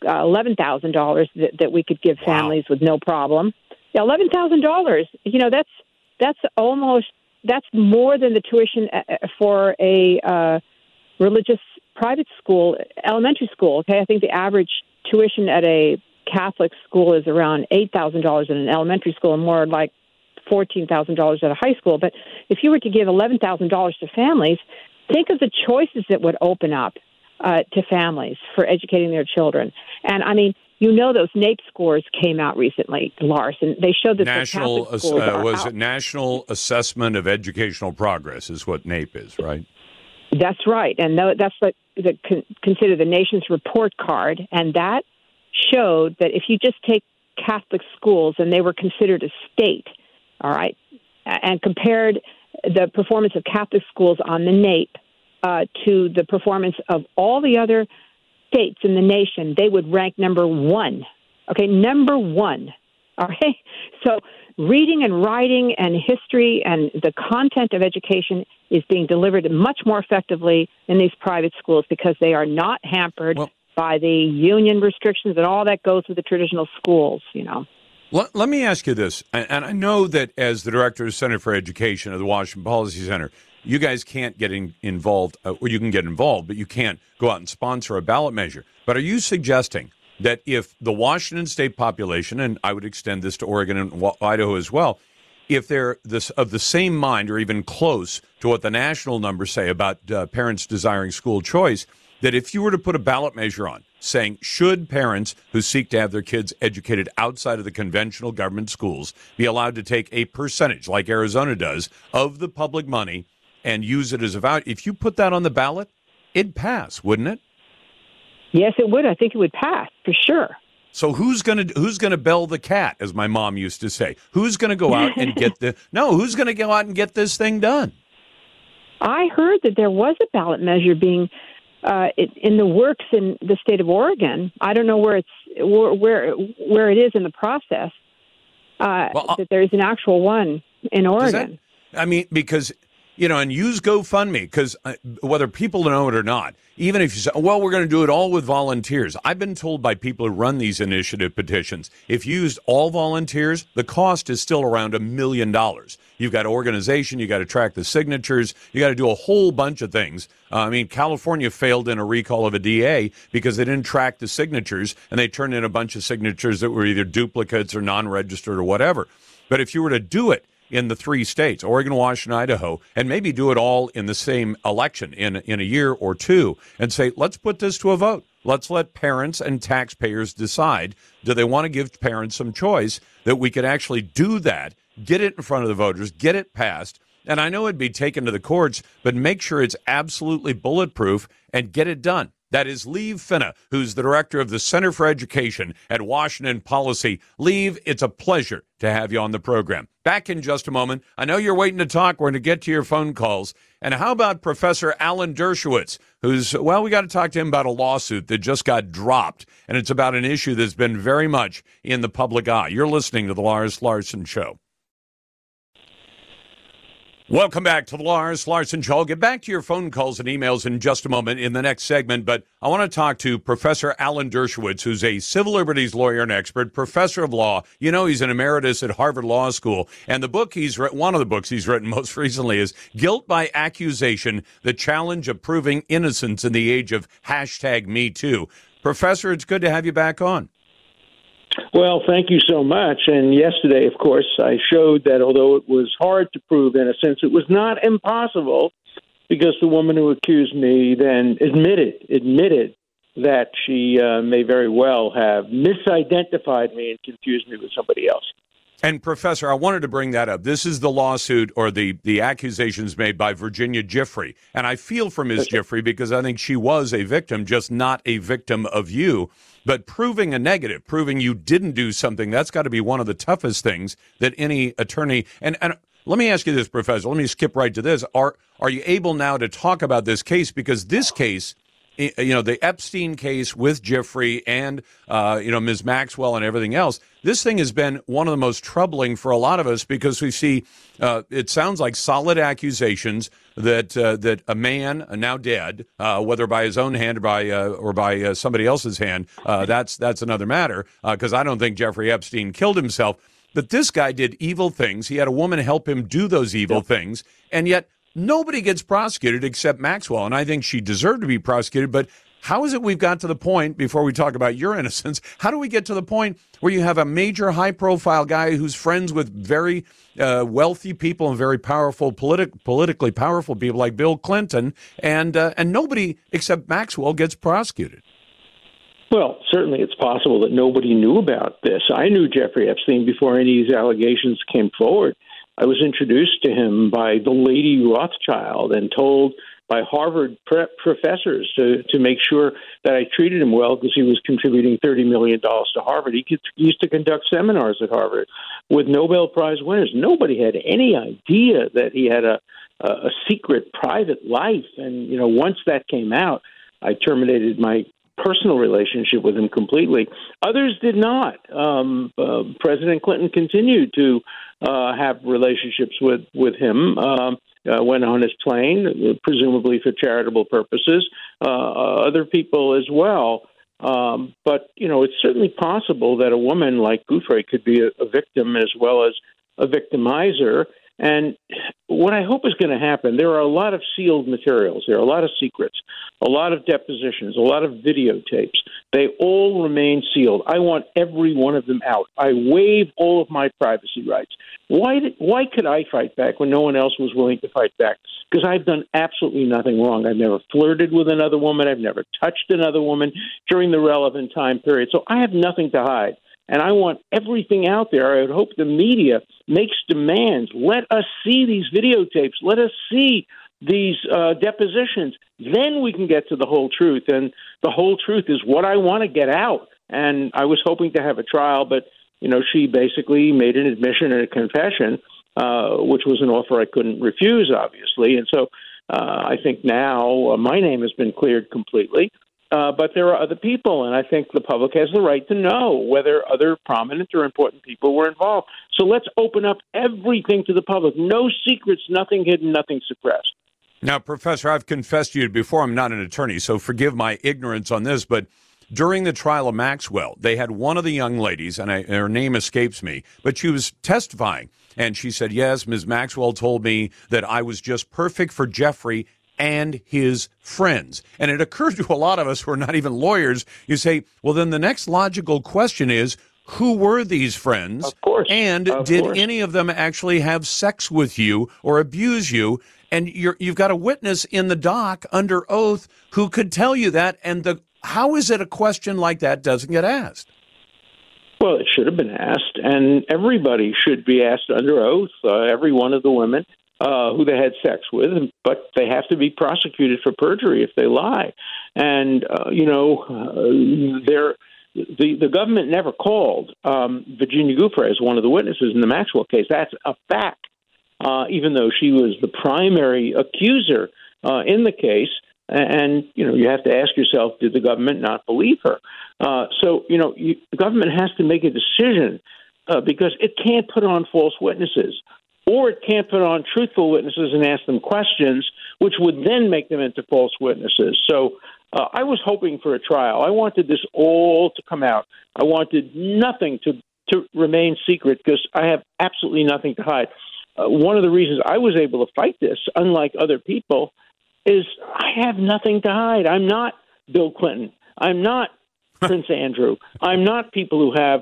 $11,000 that we could give families with no problem. $11,000, that's more than the tuition for a religious private school, elementary school. Okay, I think the average tuition at a Catholic school is around $8,000 in an elementary school, and more like $14,000 at a high school. But if you were to give $11,000 to families, think of the choices that would open up to families for educating their children. And I mean, those NAEP scores came out recently, Lars, and they showed that national National Assessment of Educational Progress is what NAEP is, right? That's right, and that's what they consider the nation's report card, and that showed that if you just take Catholic schools, and they were considered a state, all right, and compared the performance of Catholic schools on the NAEP to the performance of all the other states in the nation, they would rank number one. Okay, number one. All right. So reading and writing and history and the content of education is being delivered much more effectively in these private schools because they are not hampered by the union restrictions and all that goes with the traditional schools, you know. Let me ask you this, and I know that as the director of the Center for Education of the Washington Policy Center, you guys can't get involved, or you can get involved, but you can't go out and sponsor a ballot measure. But are you suggesting that if the Washington state population, and I would extend this to Oregon and Idaho as well, if they're of the same mind or even close to what the national numbers say about parents desiring school choice, that if you were to put a ballot measure on saying, should parents who seek to have their kids educated outside of the conventional government schools be allowed to take a percentage, like Arizona does, of the public money and use it as a value? If you put that on the ballot, it'd pass, wouldn't it? Yes, it would. I think it would pass for sure. So who's gonna bell the cat, as my mom used to say? Who's gonna go out and get the Who's gonna go out and get this thing done? I heard that there was a ballot measure being in the works in the state of Oregon. I don't know where it is in the process. That there is an actual one in Oregon. Because. You know, and use GoFundMe, because whether people know it or not, even if you say, well, we're going to do it all with volunteers. I've been told by people who run these initiative petitions, if you used all volunteers, the cost is still around $1 million. You've got organization, you got to track the signatures, you got to do a whole bunch of things. California failed in a recall of a DA because they didn't track the signatures, and they turned in a bunch of signatures that were either duplicates or non-registered or whatever. But if you were to do it, in the three states, Oregon, Washington, Idaho, and maybe do it all in the same election in a year or two and say, let's put this to a vote. Let's let parents and taxpayers decide, do they want to give parents some choice, that we could actually do that, get it in front of the voters, get it passed. And I know it'd be taken to the courts, but make sure it's absolutely bulletproof and get it done. That is Lieve Finna, who's the director of the Center for Education at Washington Policy. Lieve, it's a pleasure to have you on the program. Back in just a moment. I know you're waiting to talk. We're going to get to your phone calls. And how about Professor Alan Dershowitz, who's, we got to talk to him about a lawsuit that just got dropped, and it's about an issue that's been very much in the public eye. You're listening to The Lars Larson Show. Welcome back to the Lars Larson Show. I'll get back to your phone calls and emails in just a moment in the next segment, but I want to talk to Professor Alan Dershowitz, who's a civil liberties lawyer and expert, professor of law. You know, he's an emeritus at Harvard Law School, and the book he's written, one of the books he's written most recently is Guilt by Accusation, The Challenge of Proving Innocence in the Age of #MeToo. Professor, it's good to have you back on. Well, thank you so much. And yesterday, of course, I showed that although it was hard to prove innocence, it was not impossible because the woman who accused me then admitted that she may very well have misidentified me and confused me with somebody else. And, Professor, I wanted to bring that up. This is the lawsuit or the accusations made by Virginia Giuffre. And I feel for Ms. Giuffre because I think she was a victim, just not a victim of you. But proving a negative, proving you didn't do something, that's got to be one of the toughest things that any attorney – and let me ask you this, Professor. Let me skip right to this. Are you able now to talk about this case? Because this case – the Epstein case with Giuffre and, Ms. Maxwell and everything else, this thing has been one of the most troubling for a lot of us because we see, it sounds like solid accusations that a man, now dead, whether by his own hand or by somebody else's hand, that's another matter, because I don't think Jeffrey Epstein killed himself, but this guy did evil things. He had a woman help him do those evil things, and yet nobody gets prosecuted except Maxwell, and I think she deserved to be prosecuted, but how is it we've got to the point, before we talk about your innocence, how do we get to the point where you have a major high-profile guy who's friends with very wealthy people and very powerful, politically powerful people like Bill Clinton, and nobody except Maxwell gets prosecuted? Well, certainly it's possible that nobody knew about this. I knew Jeffrey Epstein before any of these allegations came forward. I was introduced to him by the Lady Rothschild and told by Harvard professors to make sure that I treated him well because he was contributing $30 million to Harvard. He used to conduct seminars at Harvard with Nobel Prize winners. Nobody had any idea that he had a a secret private life. And, you know, once that came out, I terminated my personal relationship with him completely. Others did not. President Clinton continued to have relationships with him. Went on his plane, presumably for charitable purposes, other people as well. But, you know, it's certainly possible that a woman like Gouffre could be a victim as well as a victimizer. And what I hope is going to happen, there are a lot of sealed materials. There are a lot of secrets, a lot of depositions, a lot of videotapes. They all remain sealed. I want every one of them out. I waive all of my privacy rights. Why could I fight back when no one else was willing to fight back? Because I've done absolutely nothing wrong. I've never flirted with another woman. I've never touched another woman during the relevant time period. So I have nothing to hide. And I want everything out there. I would hope the media makes demands. Let us see these videotapes. Let us see these depositions. Then we can get to the whole truth. And the whole truth is what I want to get out. And I was hoping to have a trial, but, you know, she basically made an admission and a confession, which was an offer I couldn't refuse, obviously. And so I think now my name has been cleared completely. But there are other people, and I think the public has the right to know whether other prominent or important people were involved. So let's open up everything to the public. No secrets, nothing hidden, nothing suppressed. Now, Professor, I've confessed to you before, I'm not an attorney, so forgive my ignorance on this, but during the trial of Maxwell, they had one of the young ladies, and her name escapes me, but she was testifying, and she said, yes, Ms. Maxwell told me that I was just perfect for Jeffrey and his friends. And it occurred to a lot of us who are not even lawyers, you say, well, then the next logical question is, who were these friends? Of course. And did any of them actually have sex with you or abuse you? And you've got a witness in the dock under oath who could tell you that. And how is it a question like that doesn't get asked? Well, it should have been asked. And everybody should be asked under oath, every one of the women. Who they had sex with, but they have to be prosecuted for perjury if they lie. And, you know, the government never called Virginia Gouffre as one of the witnesses in the Maxwell case. That's a fact, even though she was the primary accuser in the case. And, you know, you have to ask yourself, did the government not believe her? So, you know, the government has to make a decision because it can't put on false witnesses. Or it can't put on truthful witnesses and ask them questions, which would then make them into false witnesses. So I was hoping for a trial. I wanted this all to come out. I wanted nothing to remain secret because I have absolutely nothing to hide. One of the reasons I was able to fight this, unlike other people, is I have nothing to hide. I'm not Bill Clinton. I'm not Prince Andrew. I'm not people who have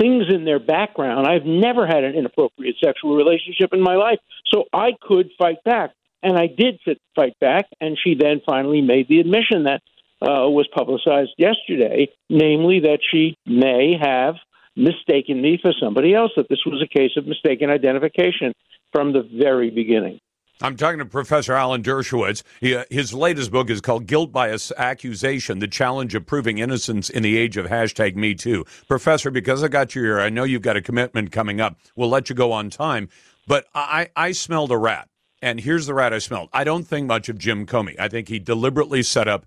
things in their background. I've never had an inappropriate sexual relationship in my life, so I could fight back. And I did fight back, and she then finally made the admission that was publicized yesterday, namely that she may have mistaken me for somebody else, that this was a case of mistaken identification from the very beginning. I'm talking to Professor Alan Dershowitz. His latest book is called Guilt by Accusation, The Challenge of Proving Innocence in the Age of #MeToo. Professor, because I got you here, I know you've got a commitment coming up. We'll let you go on time. But I smelled a rat, and here's the rat I smelled. I don't think much of Jim Comey. I think he deliberately set up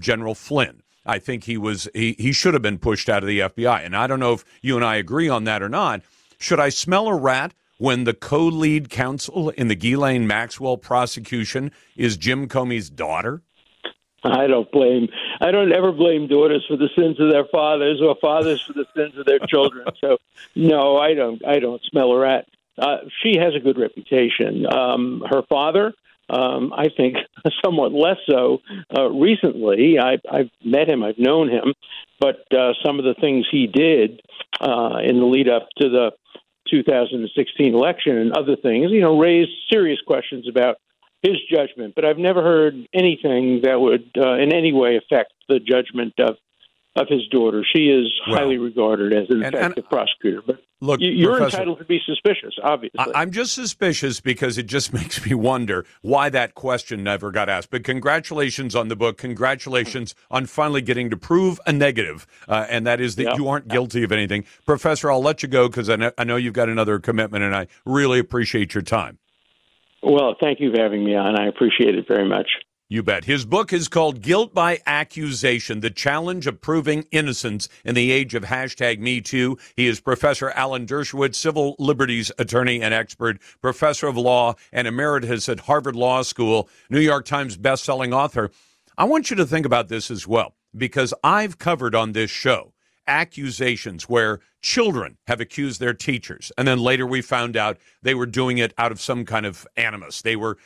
General Flynn. I think he should have been pushed out of the FBI, and I don't know if you and I agree on that or not. Should I smell a rat when the co-lead counsel in the Ghislaine Maxwell prosecution is Jim Comey's daughter? I don't ever blame daughters for the sins of their fathers or fathers for the sins of their children. So, no, I don't smell a rat. She has a good reputation. Her father, I think somewhat less so recently. I've met him. I've known him. But some of the things he did in the lead up to the 2016 election and other things, you know, raised serious questions about his judgment. But I've never heard anything that would in any way affect the judgment of his daughter. She is highly regarded as an effective prosecutor. But look, you're Professor, entitled to be suspicious, obviously. I'm just suspicious because it just makes me wonder why that question never got asked. But congratulations on the book. Congratulations on finally getting to prove a negative, and that is that you aren't guilty of anything. Professor, I'll let you go because I know you've got another commitment, and I really appreciate your time. Well, thank you for having me on. I appreciate it very much. You bet. His book is called Guilt by Accusation, The Challenge of Proving Innocence in the Age of #MeToo. He is Professor Alan Dershowitz, civil liberties attorney and expert, professor of law, and emeritus at Harvard Law School, New York Times bestselling author. I want you to think about this as well, because I've covered on this show accusations where children have accused their teachers, and then later we found out they were doing it out of some kind of animus. They were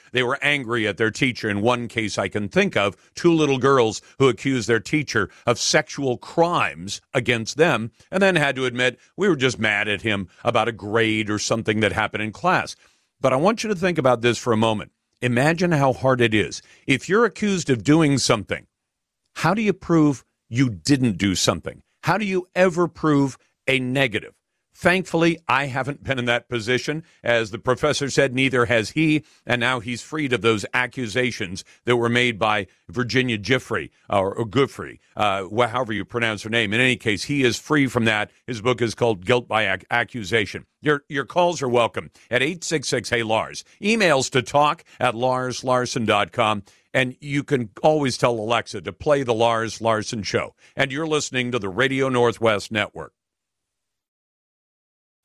angry at their teacher. In one case I can think of, two little girls who accused their teacher of sexual crimes against them, and then had to admit we were just mad at him about a grade or something that happened in class. But I want you to think about this for a moment. Imagine how hard it is. If you're accused of doing something, how do you prove you didn't do something? How do you ever prove a negative? Thankfully, I haven't been in that position. As the professor said, neither has he, and now he's freed of those accusations that were made by Virginia Giuffre, or Giuffre, however you pronounce her name. In any case, he is free from that. His book is called Guilt by Accusation. Your calls are welcome at 866-HEY-LARS. Emails to talk@LarsLarson.com. And you can always tell Alexa to play the Lars Larson Show. And you're listening to the Radio Northwest Network.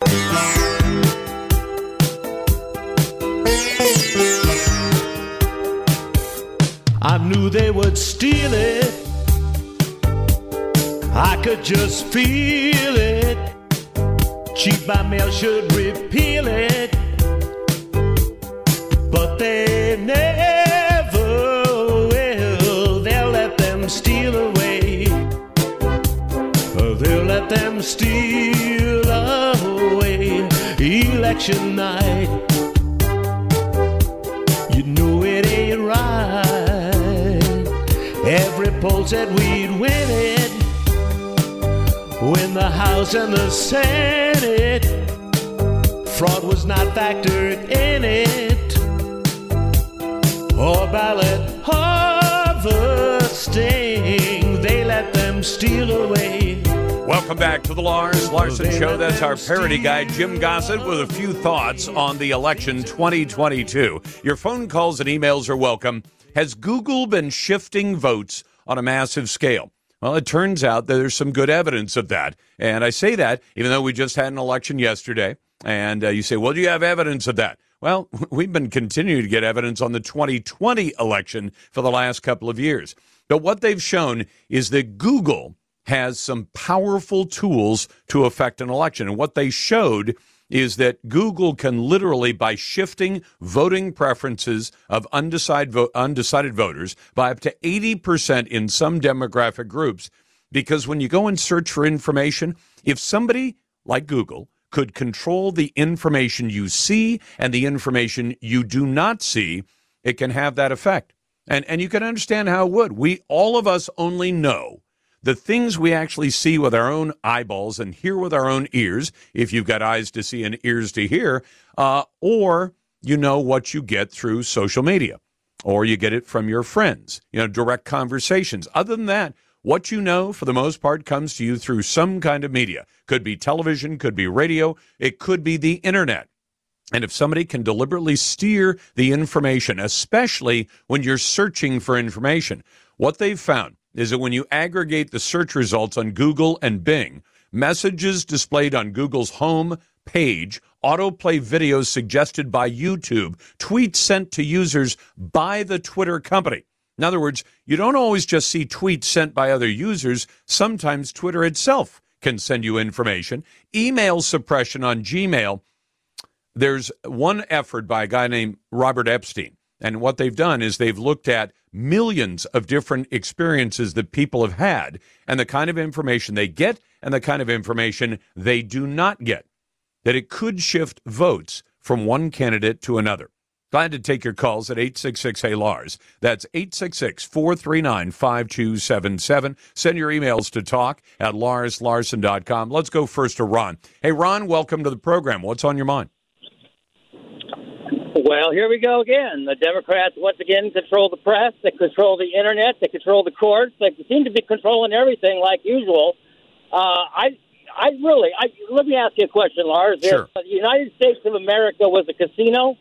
I knew they would steal it. I could just feel it. Cheat by mail should repeal it. But they never. Them steal away election night. You know it ain't right. Every poll said we'd win it, win the House and the Senate. Fraud was not factored in it, or ballot harvesting. They let them steal away. Welcome back to the Lars Larson Show. That's our parody guy, Jim Gossett, with a few thoughts on the election 2022. Your phone calls and emails are welcome. Has Google been shifting votes on a massive scale? Well, it turns out that there's some good evidence of that. And I say that even though we just had an election yesterday. And you say, well, do you have evidence of that? Well, we've been continuing to get evidence on the 2020 election for the last couple of years. But what they've shown is that Google has some powerful tools to affect an election. And what they showed is that Google can literally, by shifting voting preferences of undecided voters by up to 80% in some demographic groups, because when you go and search for information, if somebody like Google could control the information you see and the information you do not see, it can have that effect. And you can understand how it would. All of us only know the things we actually see with our own eyeballs and hear with our own ears, if you've got eyes to see and ears to hear, or you know what you get through social media, or you get it from your friends, direct conversations. Other than that, what you know, for the most part, comes to you through some kind of media. Could be television, could be radio, it could be the internet. And if somebody can deliberately steer the information, especially when you're searching for information, what they've found is that when you aggregate the search results on Google and Bing, messages displayed on Google's home page, autoplay videos suggested by YouTube, tweets sent to users by the Twitter company. In other words, you don't always just see tweets sent by other users. Sometimes Twitter itself can send you information. Email suppression on Gmail. There's one effort by a guy named Robert Epstein. And what they've done is they've looked at millions of different experiences that people have had and the kind of information they get and the kind of information they do not get, that it could shift votes from one candidate to another. Glad to take your calls at 866-HEY-LARS. That's 866-439-5277. Send your emails to talk@LarsLarson.com. Let's go first to Ron. Hey, Ron, welcome to the program. What's on your mind? Well, here we go again. The Democrats, once again, control the press. They control the internet. They control the courts. They seem to be controlling everything like usual. Let me ask you a question, Lars. Sure. If the United States of America was a casino,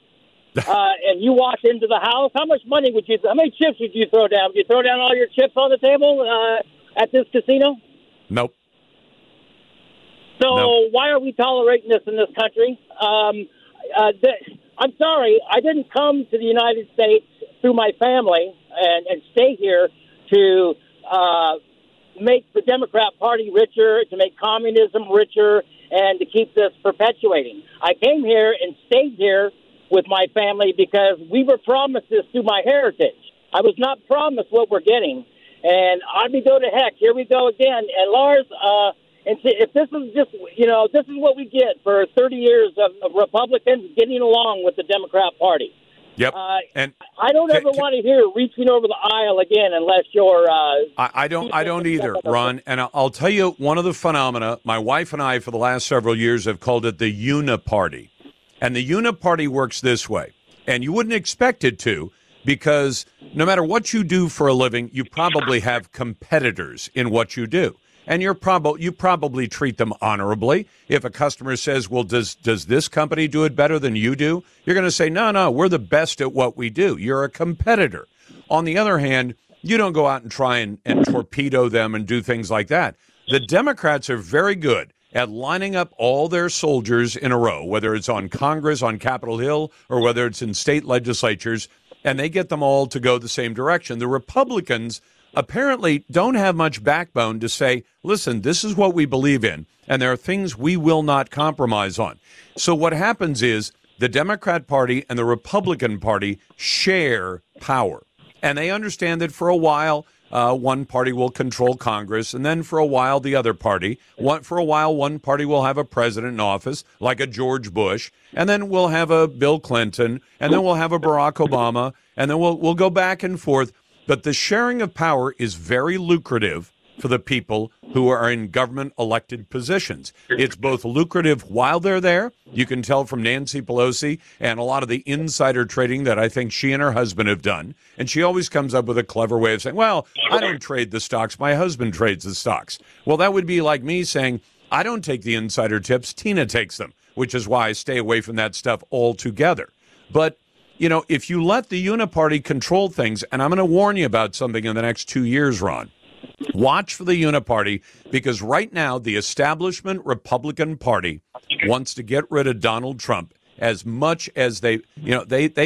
and you walked into the house, how much money would you? How many chips would you throw down? Would you throw down all your chips on the table at this casino? Nope. So why are we tolerating this in this country? I'm sorry, I didn't come to the United States through my family and stay here to make the Democrat Party richer, to make communism richer, and to keep this perpetuating. I came here and stayed here with my family because we were promised this through my heritage. I was not promised what we're getting. And I'd be go to heck. Here we go again. And Lars, and if this is just, you know, this is what we get for 30 years of Republicans getting along with the Democrat Party. Yep. And I don't ever want to hear reaching over the aisle again unless you're... I don't either, Ron. And I'll tell you one of the phenomena. My wife and I, for the last several years, have called it the Uniparty. And the Uniparty works this way. And you wouldn't expect it to, because no matter what you do for a living, you probably have competitors in what you do. And you probably treat them honorably. If a customer says, well, does this company do it better than you do? You're going to say, no, we're the best at what we do. You're a competitor. On the other hand, you don't go out and try and torpedo them and do things like that. The Democrats are very good at lining up all their soldiers in a row, whether it's on Congress, on Capitol Hill, or whether it's in state legislatures, and they get them all to go the same direction. The Republicans apparently don't have much backbone to say, listen, this is what we believe in, and there are things we will not compromise on. So what happens is the Democrat Party and the Republican Party share power, and they understand that for a while one party will control Congress, and then for a while the other party. For a while one party will have a president in office, like a George Bush, and then we'll have a Bill Clinton, and then we'll have a Barack Obama, and then we'll go back and forth. But the sharing of power is very lucrative for the people who are in government-elected positions. It's both lucrative while they're there. You can tell from Nancy Pelosi and a lot of the insider trading that I think she and her husband have done. And she always comes up with a clever way of saying, well, I don't trade the stocks. My husband trades the stocks. Well, that would be like me saying, I don't take the insider tips. Tina takes them, which is why I stay away from that stuff altogether. But you know, if you let the Uniparty control things, and I'm going to warn you about something in the next 2 years, Ron, watch for the Uniparty, because right now the establishment Republican Party wants to get rid of Donald Trump as much as they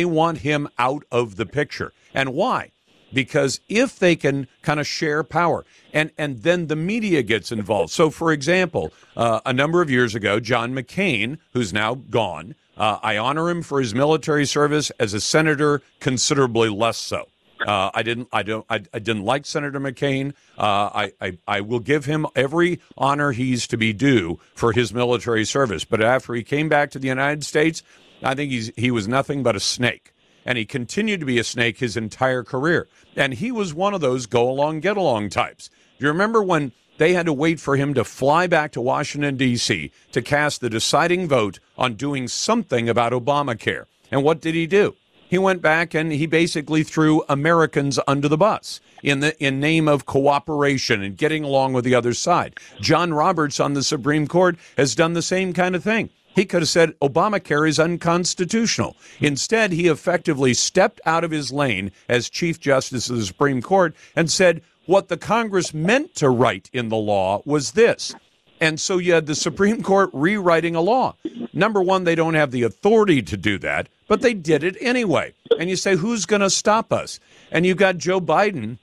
want him out of the picture. And why? Because if they can kind of share power, and then the media gets involved. So, for example, a number of years ago, John McCain, who's now gone, I honor him for his military service. As a senator, considerably less so. I didn't like Senator McCain. I will give him every honor he's to be due for his military service. But after he came back to the United States, I think he was nothing but a snake. And he continued to be a snake his entire career. And he was one of those go-along, get-along types. Do you remember when they had to wait for him to fly back to Washington, D.C. to cast the deciding vote on doing something about Obamacare? And what did he do? He went back and he basically threw Americans under the bus in name of cooperation and getting along with the other side. John Roberts on the Supreme Court has done the same kind of thing. He could have said Obamacare is unconstitutional. Instead, he effectively stepped out of his lane as Chief Justice of the Supreme Court and said, what the Congress meant to write in the law was this. And so you had the Supreme Court rewriting a law. Number one, they don't have the authority to do that, but they did it anyway. And you say, who's going to stop us? And you've got Joe Biden,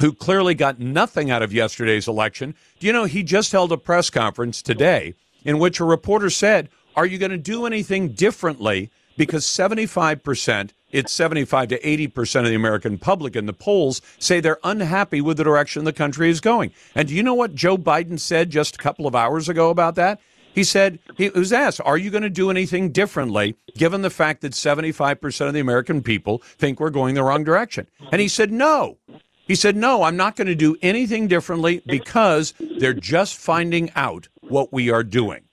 who clearly got nothing out of yesterday's election. Do you know he just held a press conference today in which a reporter said, are you going to do anything differently? Because 75 to 80% of the American public in the polls say they're unhappy with the direction the country is going. And do you know what Joe Biden said just a couple of hours ago about that? He said, he was asked, are you going to do anything differently given the fact that 75% of the American people think we're going the wrong direction? And he said, no. He said, no, I'm not going to do anything differently because they're just finding out what we are doing.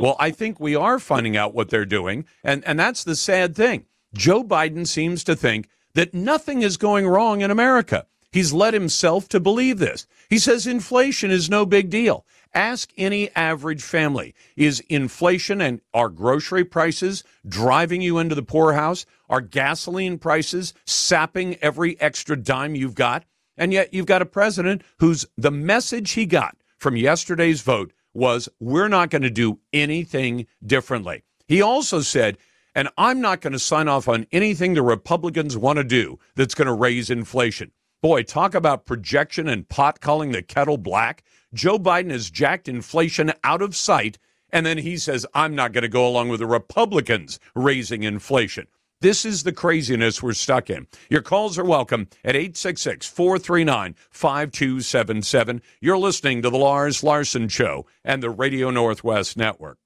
Well, I think we are finding out what they're doing, and that's the sad thing. Joe Biden seems to think that nothing is going wrong in America. He's led himself to believe this. He says inflation is no big deal. Ask any average family, is inflation and our grocery prices driving you into the poorhouse? Are gasoline prices sapping every extra dime you've got? And yet you've got a president whose the message he got from yesterday's vote was, we're not going to do anything differently. He also said, and I'm not going to sign off on anything the Republicans want to do that's going to raise inflation. Boy, talk about projection and pot calling the kettle black. Joe Biden has jacked inflation out of sight, and then he says, I'm not going to go along with the Republicans raising inflation. This is the craziness we're stuck in. Your calls are welcome at 866-439-5277. You're listening to The Lars Larson Show and the Radio Northwest Network.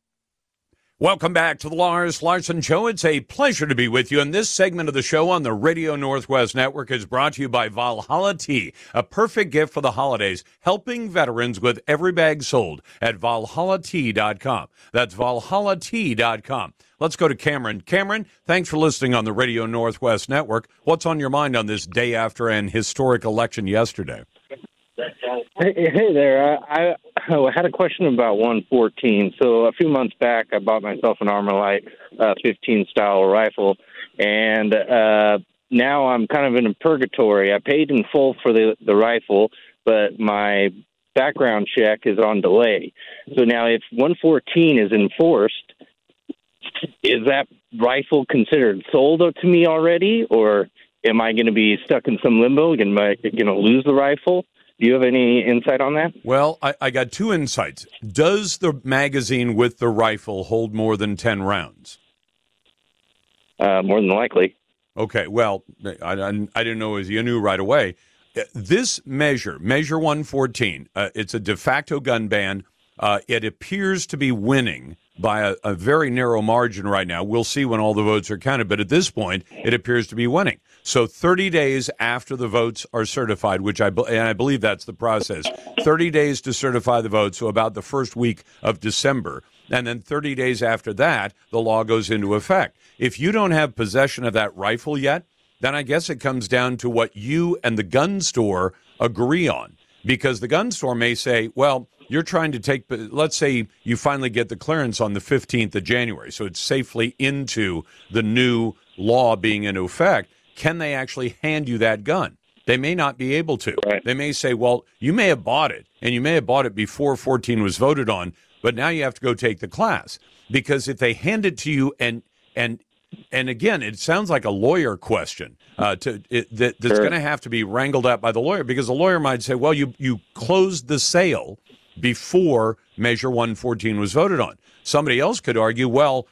Welcome back to the Lars Larson Show. It's a pleasure to be with you. And this segment of the show on the Radio Northwest Network is brought to you by Valhalla Tea, a perfect gift for the holidays, helping veterans with every bag sold at valhallatea.com. That's valhallatea.com. Let's go to Cameron. Cameron, thanks for listening on the Radio Northwest Network. What's on your mind on this day after an historic election yesterday? Hey there. I had a question about 114. So a few months back, I bought myself an Armalite 15-style rifle, and now I'm kind of in a purgatory. I paid in full for the rifle, but my background check is on delay. So now if 114 is enforced, is that rifle considered sold to me already, or am I going to be stuck in some limbo? Am I going to lose the rifle? Do you have any insight on that? Well, I got two insights. Does the magazine with the rifle hold more than 10 rounds? More than likely. Okay, well, I didn't know as you knew right away. This measure 114, it's a de facto gun ban. It appears to be winning by a very narrow margin right now. We'll see when all the votes are counted, but at this point, it appears to be winning. So 30 days after the votes are certified, which I believe that's the process, 30 days to certify the votes, so about the first week of December, and then 30 days after that, the law goes into effect. If you don't have possession of that rifle yet, then I guess it comes down to what you and the gun store agree on, because the gun store may say, well, you're trying to take, let's say you finally get the clearance on the 15th of January, so it's safely into the new law being in effect. Can they actually hand you that gun? They may not be able to. Right. They may say, well, you may have bought it, and you may have bought it before 14 was voted on, but now you have to go take the class. Because if they hand it to you, and again, it sounds like a lawyer question that's sure. Going to have to be wrangled out by the lawyer, because the lawyer might say, well, you closed the sale before Measure 114 was voted on. Somebody else could argue, well,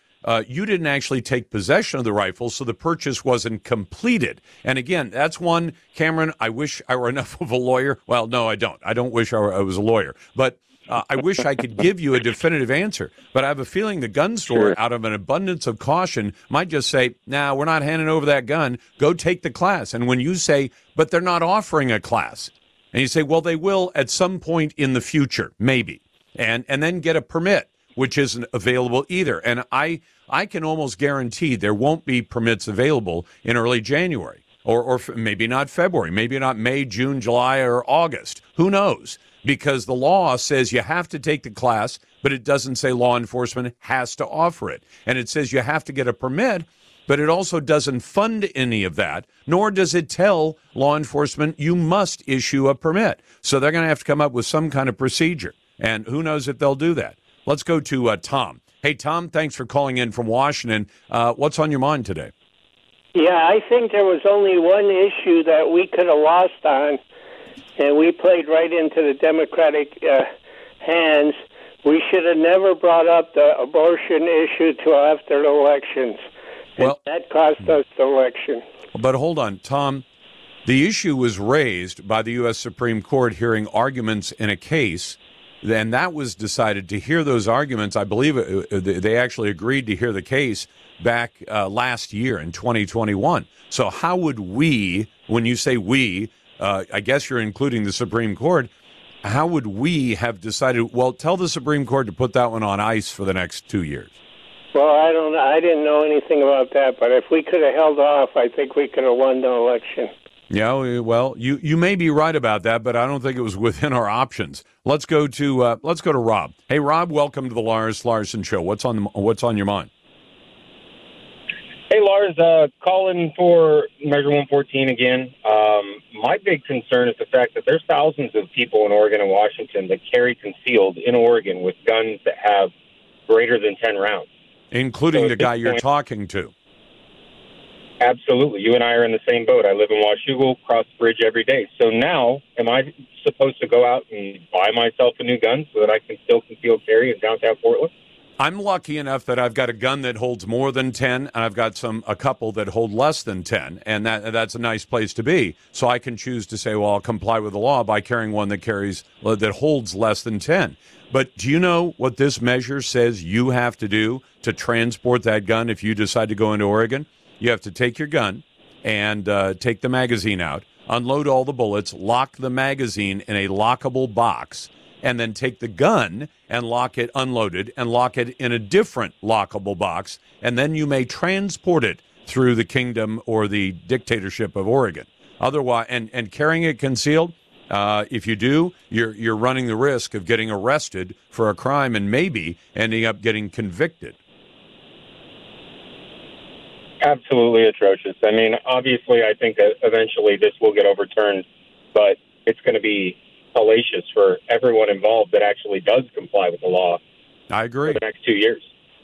you didn't actually take possession of the rifle, so the purchase wasn't completed. And again, that's one, Cameron, I wish I were enough of a lawyer. Well, no, I don't. I don't wish I was a lawyer. But I wish I could give you a definitive answer. But I have a feeling the gun store, out of an abundance of caution, might just say, nah, we're not handing over that gun. Go take the class. And when you say, but they're not offering a class, and you say, well, they will at some point in the future, maybe, and then get a permit, which isn't available either. And I can almost guarantee there won't be permits available in early January, or maybe not February, maybe not May, June, July, or August. Who knows? Because the law says you have to take the class, but it doesn't say law enforcement has to offer it. And it says you have to get a permit, but it also doesn't fund any of that, nor does it tell law enforcement you must issue a permit. So they're going to have to come up with some kind of procedure. And who knows if they'll do that. Let's go to Tom. Hey, Tom, thanks for calling in from Washington. What's on your mind today? Yeah, I think there was only one issue that we could have lost on, and we played right into the Democratic hands. We should have never brought up the abortion issue till after the elections. Well, that cost us the election. But hold on, Tom. The issue was raised by the U.S. Supreme Court hearing arguments in a case. Then that was decided to hear those arguments. I believe they actually agreed to hear the case back last year in 2021. So how would we, when you say we, I guess you're including the Supreme Court, how would we have decided, well, tell the Supreme Court to put that one on ice for the next 2 years? Well, I didn't know anything about that, but if we could have held off, I think we could have won the election. Yeah, well, you may be right about that, but I don't think it was within our options. Let's go to Rob. Hey, Rob, welcome to the Lars Larson Show. What's on your mind? Hey, Lars, calling for Measure 114 again. My big concern is the fact that there's thousands of people in Oregon and Washington that carry concealed in Oregon with guns that have greater than 10 rounds. Including so the guy you're talking to. Absolutely. You and I are in the same boat. I live in Washougal, cross the bridge every day. So now, am I supposed to go out and buy myself a new gun so that I can still conceal carry in downtown Portland? I'm lucky enough that I've got a gun that holds more than 10, and I've got a couple that hold less than 10, and that's a nice place to be. So I can choose to say, well, I'll comply with the law by carrying one that holds less than 10. But do you know what this measure says you have to do to transport that gun if you decide to go into Oregon? You have to take your gun and take the magazine out, unload all the bullets, lock the magazine in a lockable box, and then take the gun and lock it in a different lockable box, and then you may transport it through the kingdom or the dictatorship of Oregon. Otherwise, and carrying it concealed, if you do, you're running the risk of getting arrested for a crime and maybe ending up getting convicted. Absolutely atrocious. I mean, obviously, I think that eventually this will get overturned, but it's going to be fallacious for everyone involved that actually does comply with the law. I agree. For the next 2 years.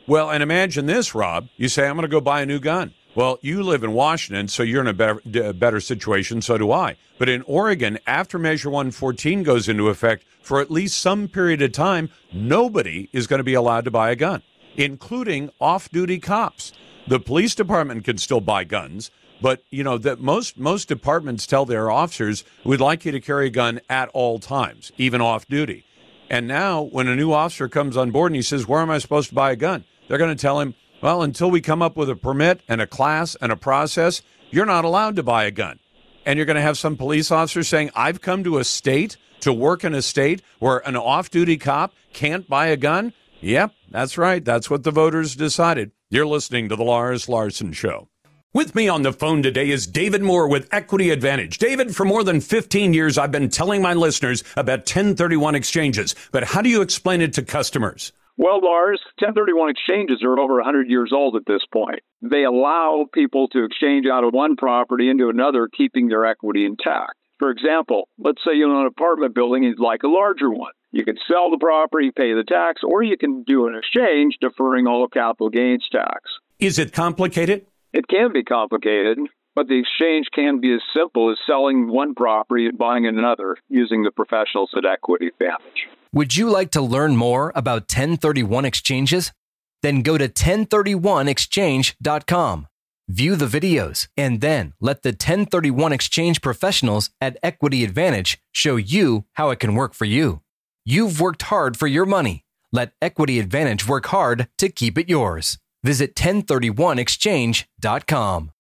Well, and imagine this, Rob. You say, I'm going to go buy a new gun. Well, you live in Washington, so you're in a better situation, so do I. But in Oregon, after Measure 114 goes into effect, for at least some period of time, nobody is going to be allowed to buy a gun, including off-duty cops. The police department can still buy guns, but you know that most departments tell their officers, we'd like you to carry a gun at all times, even off duty. And now when a new officer comes on board and he says, where am I supposed to buy a gun? They're going to tell him, well, until we come up with a permit and a class and a process, you're not allowed to buy a gun. And you're going to have some police officer saying, I've come to a state to work in a state where an off-duty cop can't buy a gun. Yep, that's right. That's what the voters decided. You're listening to the Lars Larson Show. With me on the phone today is David Moore with Equity Advantage. David, for more than 15 years, I've been telling my listeners about 1031 exchanges, but how do you explain it to customers? Well, Lars, 1031 exchanges are over 100 years old at this point. They allow people to exchange out of one property into another, keeping their equity intact. For example, let's say you own an apartment building and you'd like a larger one. You could sell the property, pay the tax, or you can do an exchange, deferring all capital gains tax. Is it complicated? It can be complicated, but the exchange can be as simple as selling one property and buying another using the professionals at Equity Advantage. Would you like to learn more about 1031 exchanges? Then go to 1031exchange.com. View the videos, and then let the 1031 exchange professionals at Equity Advantage show you how it can work for you. You've worked hard for your money. Let Equity Advantage work hard to keep it yours. Visit 1031exchange.com.